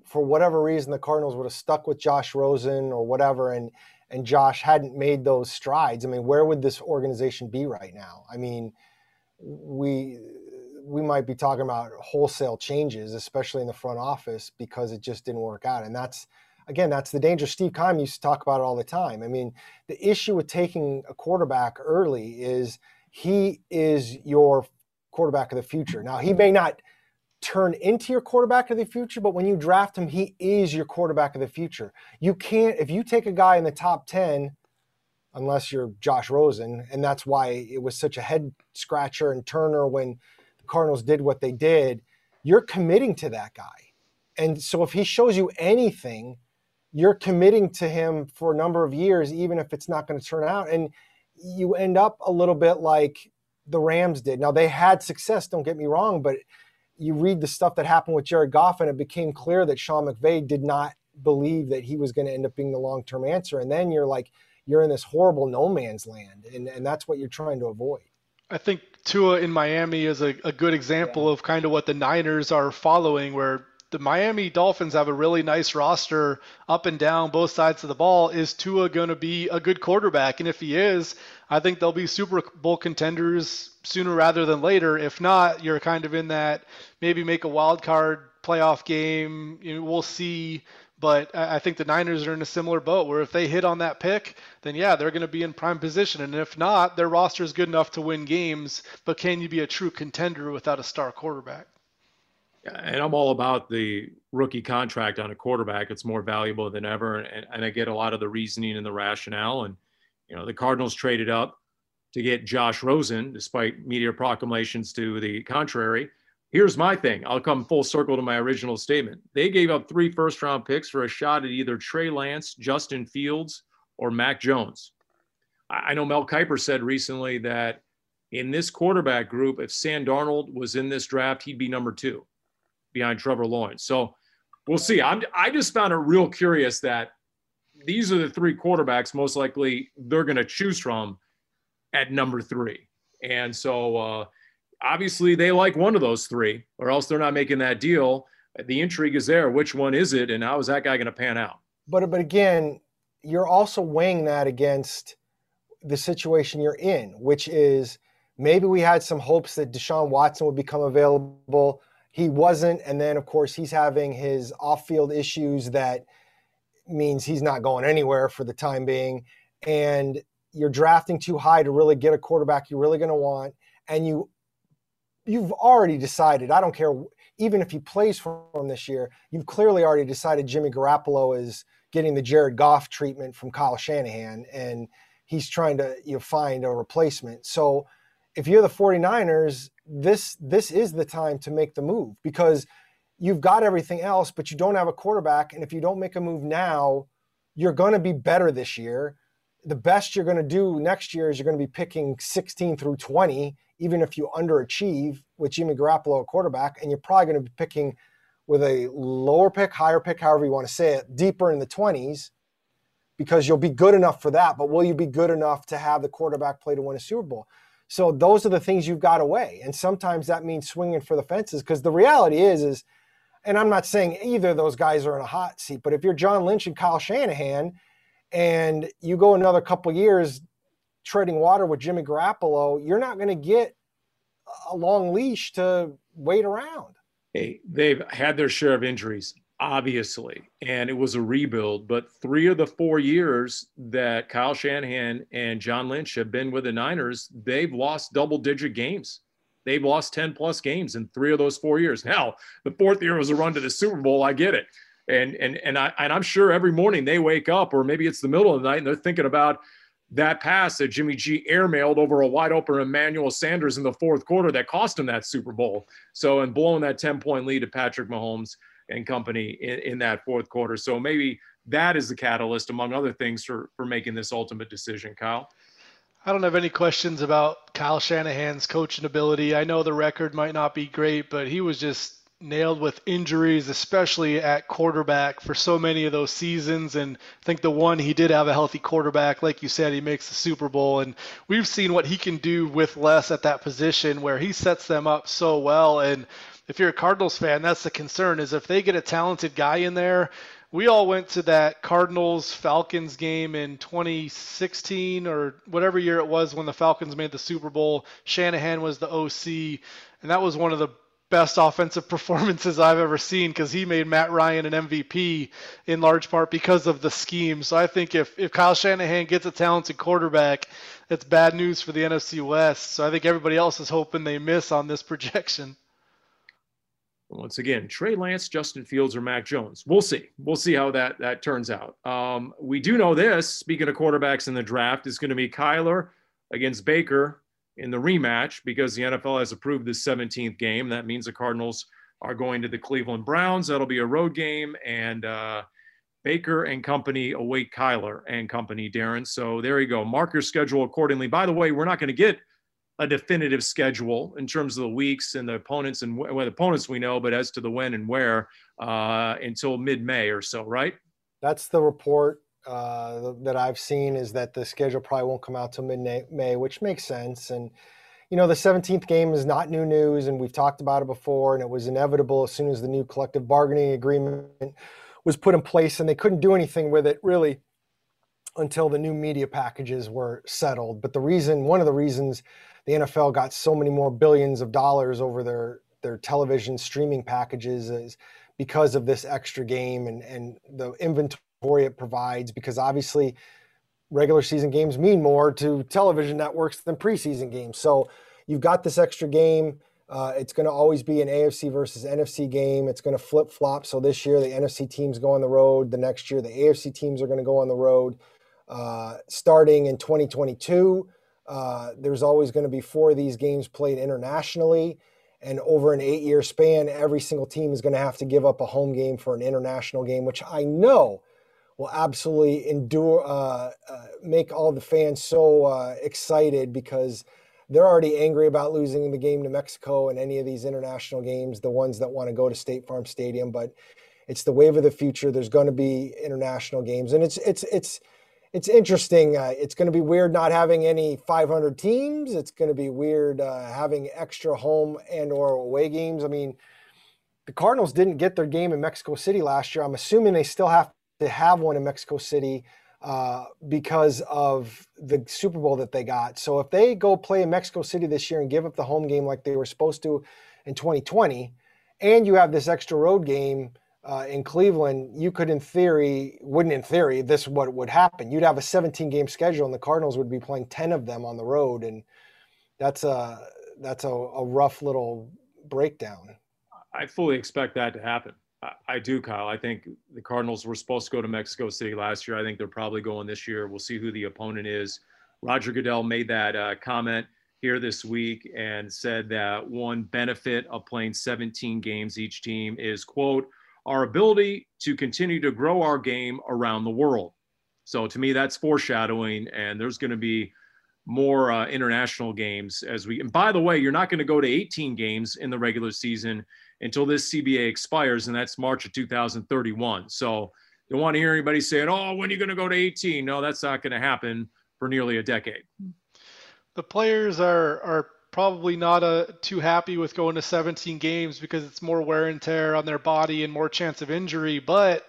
for whatever reason the Cardinals would have stuck with Josh Rosen or whatever, and and Josh hadn't made those strides, I mean, where would this organization be right now? I mean, we we might be talking about wholesale changes, especially in the front office, because it just didn't work out. And that's, again, that's the danger. Steve Keim used to talk about it all the time. I mean, the issue with taking a quarterback early is he is your quarterback of the future. Now, he may not turn into your quarterback of the future, but when you draft him, he is your quarterback of the future. You can't, if you take a guy in the top ten, unless you're Josh Rosen, and that's why it was such a head-scratcher and turner when the Cardinals did what they did, you're committing to that guy. And so if he shows you anything, you're committing to him for a number of years, even if it's not going to turn out. And you end up a little bit like the Rams did. Now, they had success, don't get me wrong, but you read the stuff that happened with Jared Goff, and it became clear that Sean McVay did not believe that he was going to end up being the long-term answer. And then you're like, you're in this horrible no man's land, and, and that's what you're trying to avoid. I think Tua in Miami is a, a good example yeah. of kind of what the Niners are following, where the Miami Dolphins have a really nice roster up and down both sides of the ball. Is Tua going to be a good quarterback? And if he is, I think they'll be Super Bowl contenders sooner rather than later. If not, you're kind of in that maybe make a wild card playoff game. You know, we'll see. But I think the Niners are in a similar boat where if they hit on that pick, then, yeah, they're going to be in prime position. And if not, their roster is good enough to win games. But can you be a true contender without a star quarterback? Yeah, and I'm all about the rookie contract on a quarterback. It's more valuable than ever. And, and I get a lot of the reasoning and the rationale. And, you know, the Cardinals traded up to get Josh Rosen, despite media proclamations to the contrary. Here's my thing. I'll come full circle to my original statement. They gave up three first-round picks for a shot at either Trey Lance, Justin Fields, or Mac Jones. I know Mel Kiper said recently that in this quarterback group, if Sam Darnold was in this draft, he'd be number two behind Trevor Lawrence. So we'll see. I'm, I just found it real curious that these are the three quarterbacks most likely they're going to choose from at number three. And so uh, – obviously, they like one of those three, or else they're not making that deal. The intrigue is there. Which one is it, and how is that guy going to pan out? But but again, you're also weighing that against the situation you're in, which is maybe we had some hopes that Deshaun Watson would become available. He wasn't, and then, of course, he's having his off-field issues that means he's not going anywhere for the time being. And you're drafting too high to really get a quarterback you're really going to want, and you – you've already decided, I don't care, even if he plays for him this year, you've clearly already decided Jimmy Garoppolo is getting the Jared Goff treatment from Kyle Shanahan, and he's trying to you know, find a replacement. So if you're the 49ers, this this is the time to make the move because you've got everything else, but you don't have a quarterback, and if you don't make a move now, you're going to be better this year. The best you're going to do next year is you're going to be picking sixteen through twenty, even if you underachieve with Jimmy Garoppolo at quarterback, and you're probably going to be picking with a lower pick, higher pick, however you want to say it, deeper in the twenties, because you'll be good enough for that. But will you be good enough to have the quarterback play to win a Super Bowl? So those are the things you've got away. And sometimes that means swinging for the fences, because the reality is, is, and I'm not saying either of those guys are in a hot seat, but if you're John Lynch and Kyle Shanahan and you go another couple years treading water with Jimmy Garoppolo, you're not going to get a long leash to wait around. Hey, they've had their share of injuries, obviously, and it was a rebuild. But three of the four years that Kyle Shanahan and John Lynch have been with the Niners, they've lost double-digit games. They've lost ten-plus games in three of those four years. Now, the fourth year was a run to the Super Bowl. I get it. And and and, I, and I'm sure every morning they wake up, or maybe it's the middle of the night, and they're thinking about that pass that Jimmy G airmailed over a wide-open Emmanuel Sanders in the fourth quarter that cost him that Super Bowl. So, and blowing that ten-point lead to Patrick Mahomes and company in, in that fourth quarter. So maybe that is the catalyst, among other things, for, for making this ultimate decision, Kyle. I don't have any questions about Kyle Shanahan's coaching ability. I know the record might not be great, but he was just nailed with injuries, especially at quarterback, for so many of those seasons. And I think the one he did have a healthy quarterback, like you said, he makes the Super Bowl. And we've seen what he can do with less at that position, where he sets them up so well. And if you're a Cardinals fan, that's the concern, is if they get a talented guy in there. We all went to that Cardinals-Falcons game in twenty sixteen or whatever year it was when the Falcons made the Super Bowl. Shanahan was the O C, and that was one of the best offensive performances I've ever seen, because he made Matt Ryan an M V P in large part because of the scheme. So I think if, if Kyle Shanahan gets a talented quarterback, that's bad news for the N F C West. So I think everybody else is hoping they miss on this projection. Once again, Trey Lance, Justin Fields, or Mac Jones. We'll see. We'll see how that, that turns out. Um, we do know this, speaking of quarterbacks in the draft, is going to be Kyler against Baker in the rematch, because the N F L has approved this seventeenth game. That means the Cardinals are going to the Cleveland Browns. That'll be a road game. And uh, Baker and company await Kyler and company, Darren. So there you go. Mark your schedule accordingly. By the way, we're not going to get a definitive schedule in terms of the weeks and the opponents and wh- well, the opponents we know, but as to the when and where uh, until mid-May or so, right? That's the report uh, that I've seen, is that the schedule probably won't come out till mid-May, which makes sense. And, you know, the seventeenth game is not new news, and we've talked about it before, and it was inevitable as soon as the new collective bargaining agreement was put in place, and they couldn't do anything with it really until the new media packages were settled. But the reason, one of the reasons the N F L got so many more billions of dollars over their, their television streaming packages is because of this extra game and, and the inventory it provides, because obviously regular season games mean more to television networks than preseason games. So you've got this extra game. Uh, it's going to always be an A F C versus N F C game. It's going to flip-flop. So this year the N F C teams go on the road. The next year the A F C teams are going to go on the road. Uh, starting in twenty twenty-two, Uh, there's always going to be four of these games played internationally, and over an eight-year span, every single team is going to have to give up a home game for an international game, which I know will absolutely endure, uh, uh, make all the fans so uh, excited, because they're already angry about losing the game to Mexico and any of these international games, the ones that want to go to State Farm Stadium. But it's the wave of the future. There's going to be international games, and it's it's it's. It's interesting. Uh, it's going to be weird not having any five hundred teams. It's going to be weird uh, having extra home and or away games. I mean, the Cardinals didn't get their game in Mexico City last year. I'm assuming they still have to have one in Mexico City uh, because of the Super Bowl that they got. So if they go play in Mexico City this year and give up the home game like they were supposed to in twenty twenty, and you have this extra road game Uh, in Cleveland, you could, in theory, wouldn't in theory, this is what would happen. You'd have a seventeen-game schedule, and the Cardinals would be playing ten of them on the road, and that's a that's a, a rough little breakdown. I fully expect that to happen. I, I do, Kyle. I think the Cardinals were supposed to go to Mexico City last year. I think they're probably going this year. We'll see who the opponent is. Roger Goodell made that uh, comment here this week and said that one benefit of playing seventeen games each team is, quote, our ability to continue to grow our game around the world, So to me, that's foreshadowing, and there's going to be more uh, international games as we, and by the way, you're not going to go to eighteen games in the regular season until this C B A expires, and that's March of two thousand thirty-one. So you don't want to hear anybody saying, oh, when are you going to go to eighteen? No, that's not going to happen for nearly a decade. The players are, are probably not uh, too happy with going to seventeen games because it's more wear and tear on their body and more chance of injury. But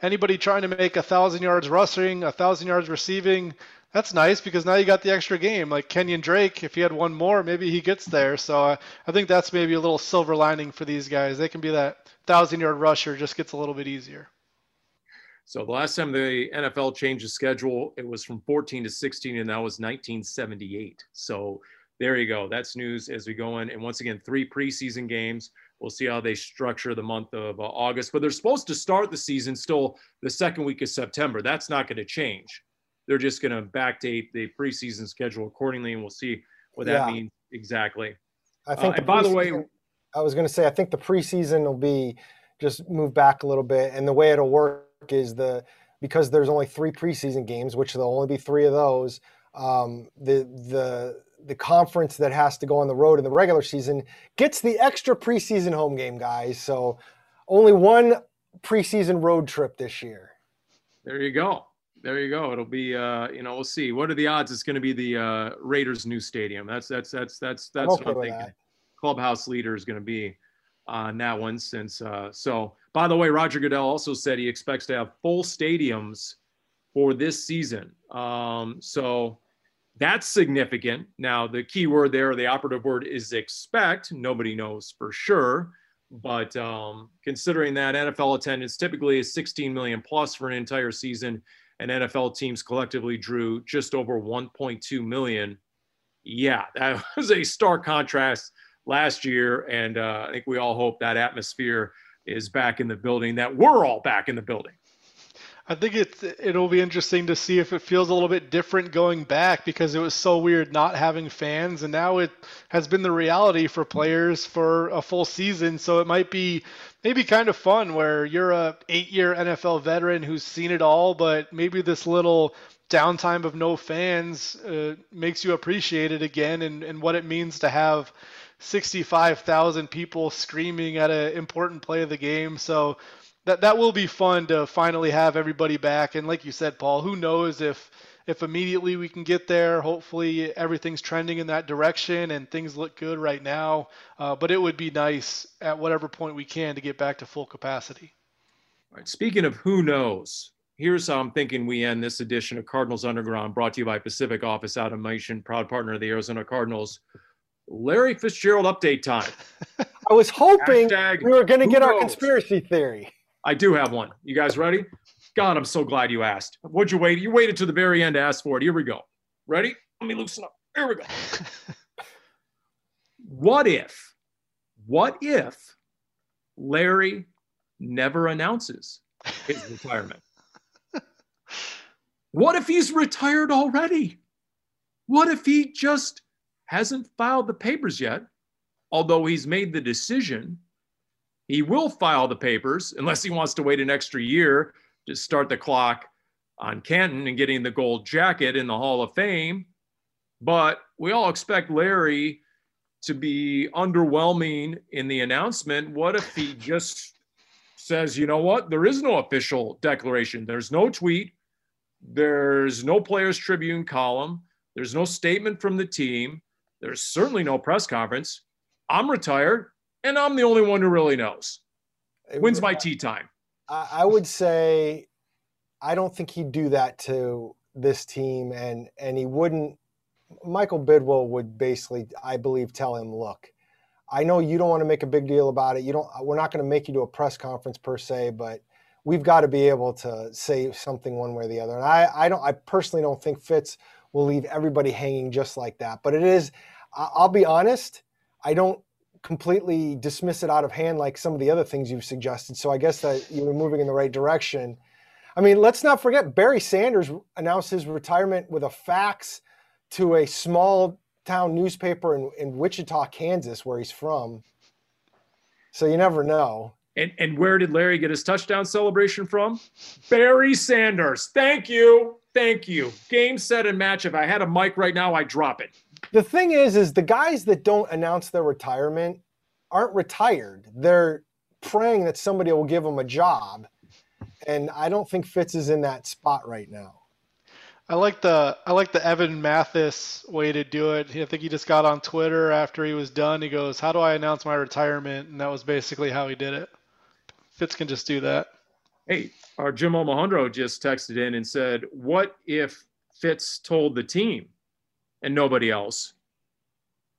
anybody trying to make a thousand yards rushing, a thousand yards receiving, that's nice because now you got the extra game. Like Kenyon Drake, if he had one more, maybe he gets there. So uh, I think that's maybe a little silver lining for these guys. They can be that thousand yard rusher, just gets a little bit easier. So the last time the N F L changed the schedule, it was from fourteen to sixteen, and that was nineteen seventy-eight. So there you go. That's news as we go in. And once again, three preseason games. We'll see how they structure the month of uh, August. But they're supposed to start the season still the second week of September. That's not going to change. They're just going to backdate the preseason schedule accordingly, and we'll see what that yeah. means exactly. I think. Uh, and by the way, I was going to say, I think the preseason will be just move back a little bit, and the way it'll work is the because there's only three preseason games, which there'll only be three of those. Um, the the the conference that has to go on the road in the regular season gets the extra preseason home game, guys. So only one preseason road trip this year. There you go. There you go. It'll be, uh, you know, we'll see. What are the odds it's going to be the uh, Raiders' new stadium? That's that's that's that's that's what I'm thinking. That. Clubhouse leader is going to be on that one since. Uh, so, by the way, Roger Goodell also said he expects to have full stadiums for this season. Um, so that's significant. Now, the key word there, the operative word is expect. Nobody knows for sure. But um, considering that N F L attendance typically is sixteen million plus for an entire season, and N F L teams collectively drew just over one point two million. Yeah, that was a stark contrast last year. And uh, I think we all hope that atmosphere is back in the building, that we're all back in the building. I think it's, it'll be interesting to see if it feels a little bit different going back, because it was so weird not having fans, and now it has been the reality for players for a full season. So it might be maybe kind of fun where you're a eight-year N F L veteran who's seen it all, but maybe this little downtime of no fans uh, makes you appreciate it again, and, and what it means to have sixty-five thousand people screaming at an important play of the game. So That that will be fun to finally have everybody back. And like you said, Paul, who knows if if immediately we can get there. Hopefully everything's trending in that direction and things look good right now. Uh, but it would be nice at whatever point we can to get back to full capacity. All right. Speaking of who knows, here's how I'm thinking we end this edition of Cardinals Underground, brought to you by Pacific Office Automation, proud partner of the Arizona Cardinals. Larry Fitzgerald update time. I was hoping Hashtag we were going to get knows? our conspiracy theory. I do have one. You guys ready? God, I'm so glad you asked. What'd you wait? You waited to the very end to ask for it. Here we go. Ready? Let me loosen up. Here we go. What if, what if Larry never announces his retirement? What if he's retired already? What if he just hasn't filed the papers yet, although he's made the decision? He will file the papers unless he wants to wait an extra year to start the clock on Canton and getting the gold jacket in the Hall of Fame. But we all expect Larry to be underwhelming in the announcement. What if he just says, you know what? There is no official declaration. There's no tweet. There's no Players Tribune column. There's no statement from the team. There's certainly no press conference. I'm retired. And I'm the only one who really knows. When's my tea time? I would say I don't think he'd do that to this team. And, and he wouldn't. Michael Bidwell would basically, I believe, tell him, look, I know you don't want to make a big deal about it. You don't. We're not going to make you do a press conference per se, but we've got to be able to say something one way or the other. And I, I, don't, I personally don't think Fitz will leave everybody hanging just like that. But it is, I'll be honest, I don't completely dismiss it out of hand like some of the other things you've suggested. So I guess that you were moving in the right direction. I mean, let's not forget Barry Sanders announced his retirement with a fax to a small town newspaper in, in Wichita, Kansas, where he's from. So you never know. And and where did Larry get his touchdown celebration from? Barry Sanders. Thank you. Thank you. Game, set, and match. If I had a mic right now, I'd drop it. The thing is, is the guys that don't announce their retirement aren't retired. They're praying that somebody will give them a job. And I don't think Fitz is in that spot right now. I like the I like the Evan Mathis way to do it. I think he just got on Twitter after he was done. He goes, "How do I announce my retirement?" And that was basically how he did it. Fitz can just do that. Hey, our Jim Omahundro just texted in and said, "What if Fitz told the team and nobody else,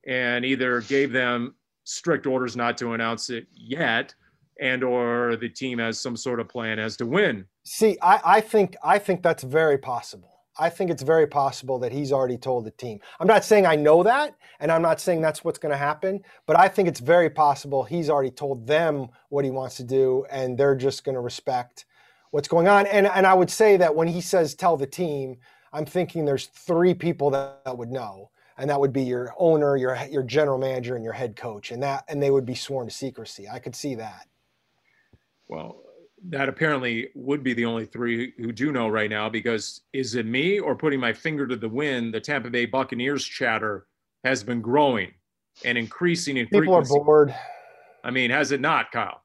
and either gave them strict orders not to announce it yet, and or the team has some sort of plan as to when?" See, I, I think I think that's very possible. I think it's very possible that he's already told the team. I'm not saying I know that, and I'm not saying that's what's going to happen, but I think it's very possible he's already told them what he wants to do, and they're just going to respect what's going on. And and I would say that when he says tell the team, I'm thinking there's three people that, that would know, and that would be your owner, your your general manager, and your head coach, and that and they would be sworn to secrecy. I could see that. Well, that apparently would be the only three who do know right now, because is it me or putting my finger to the wind? The Tampa Bay Buccaneers chatter has been growing and increasing in frequency. People are bored. I mean, has it not, Kyle?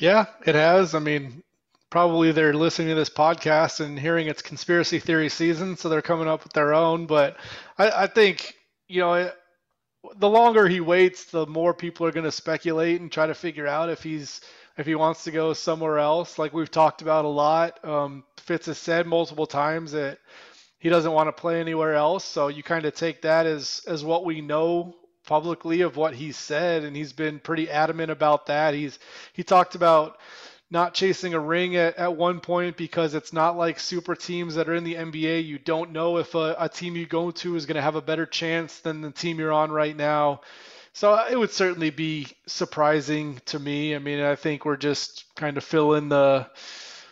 Yeah, it has. I mean, probably they're listening to this podcast and hearing it's conspiracy theory season, so they're coming up with their own. But I, I think, you know, it, the longer he waits, the more people are going to speculate and try to figure out if he's – if he wants to go somewhere else, like we've talked about a lot. um, Fitz has said multiple times that he doesn't want to play anywhere else. So you kind of take that as, as what we know publicly of what he said. And he's been pretty adamant about that. He's, he talked about not chasing a ring at, at one point, because it's not like super teams that are in the N B A. You don't know if a, a team you go to is going to have a better chance than the team you're on right now. So it would certainly be surprising to me. I mean, I think we're just kind of filling the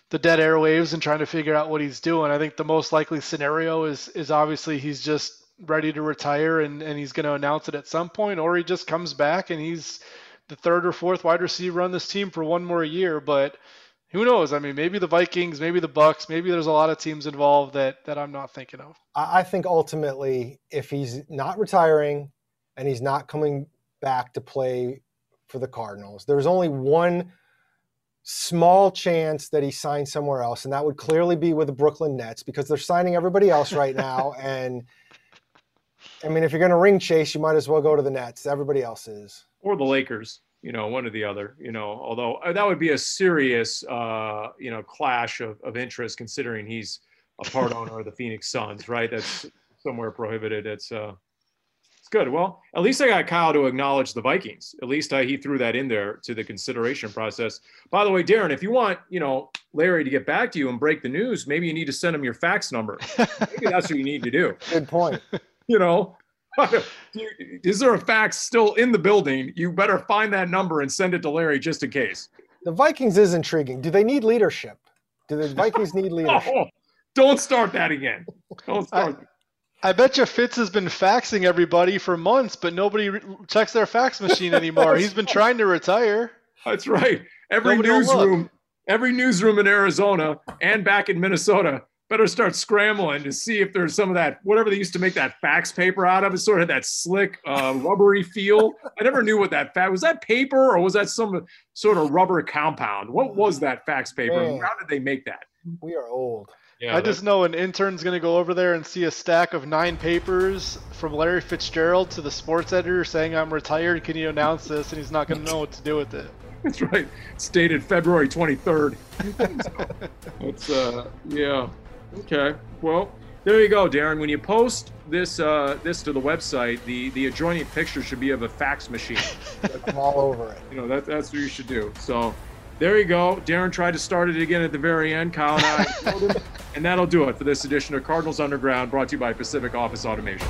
the dead airwaves and trying to figure out what he's doing. I think the most likely scenario is is obviously he's just ready to retire and, and he's going to announce it at some point, or he just comes back and he's the third or fourth wide receiver on this team for one more year. But who knows? I mean, maybe the Vikings, maybe the Bucks, maybe there's a lot of teams involved that, that I'm not thinking of. I think ultimately if he's not retiring and he's not coming back to play for the Cardinals, there's only one small chance that he signs somewhere else, and that would clearly be with the Brooklyn Nets, because they're signing everybody else right now. And I mean, if you're going to ring chase, you might as well go to the Nets. Everybody else is. Or the Lakers, you know, one or the other, you know, although that would be a serious, uh, you know, clash of, of interest, considering he's a part owner of the Phoenix Suns, right? That's somewhere prohibited. It's uh good. Well, at least I got Kyle to acknowledge the Vikings. At least I, he threw that in there to the consideration process. By the way, Darren, if you want, you know, Larry to get back to you and break the news, maybe you need to send him your fax number. Maybe that's what you need to do. Good point. You know, is there a fax still in the building? You better find that number and send it to Larry just in case. The Vikings is intriguing. Do they need leadership? Do the Vikings need leadership? Oh, don't start that again. Don't start that. I bet you Fitz has been faxing everybody for months, but nobody re- checks their fax machine anymore. He's been trying to retire. That's right. Every newsroom, every newsroom in Arizona and back in Minnesota better start scrambling to see if there's some of that, whatever they used to make that fax paper out of. It sort of had that slick, uh, rubbery feel. I never knew what that fax was. That paper, or was that some sort of rubber compound? What was that fax paper? Man. How did they make that? We are old. Yeah, I just know an intern's going to go over there and see a stack of nine papers from Larry Fitzgerald to the sports editor saying, "I'm retired. Can you announce this?" And he's not going to know what to do with it. That's right. It's dated February twenty-third. So it's, uh, yeah. Okay. Well, there you go, Darren. When you post this uh, this to the website, the, the adjoining picture should be of a fax machine. I'm all over it. You know, that, that's what you should do. So there you go. Darren tried to start it again at the very end. Kyle and I. And that'll do it for this edition of Cardinals Underground, brought to you by Pacific Office Automation.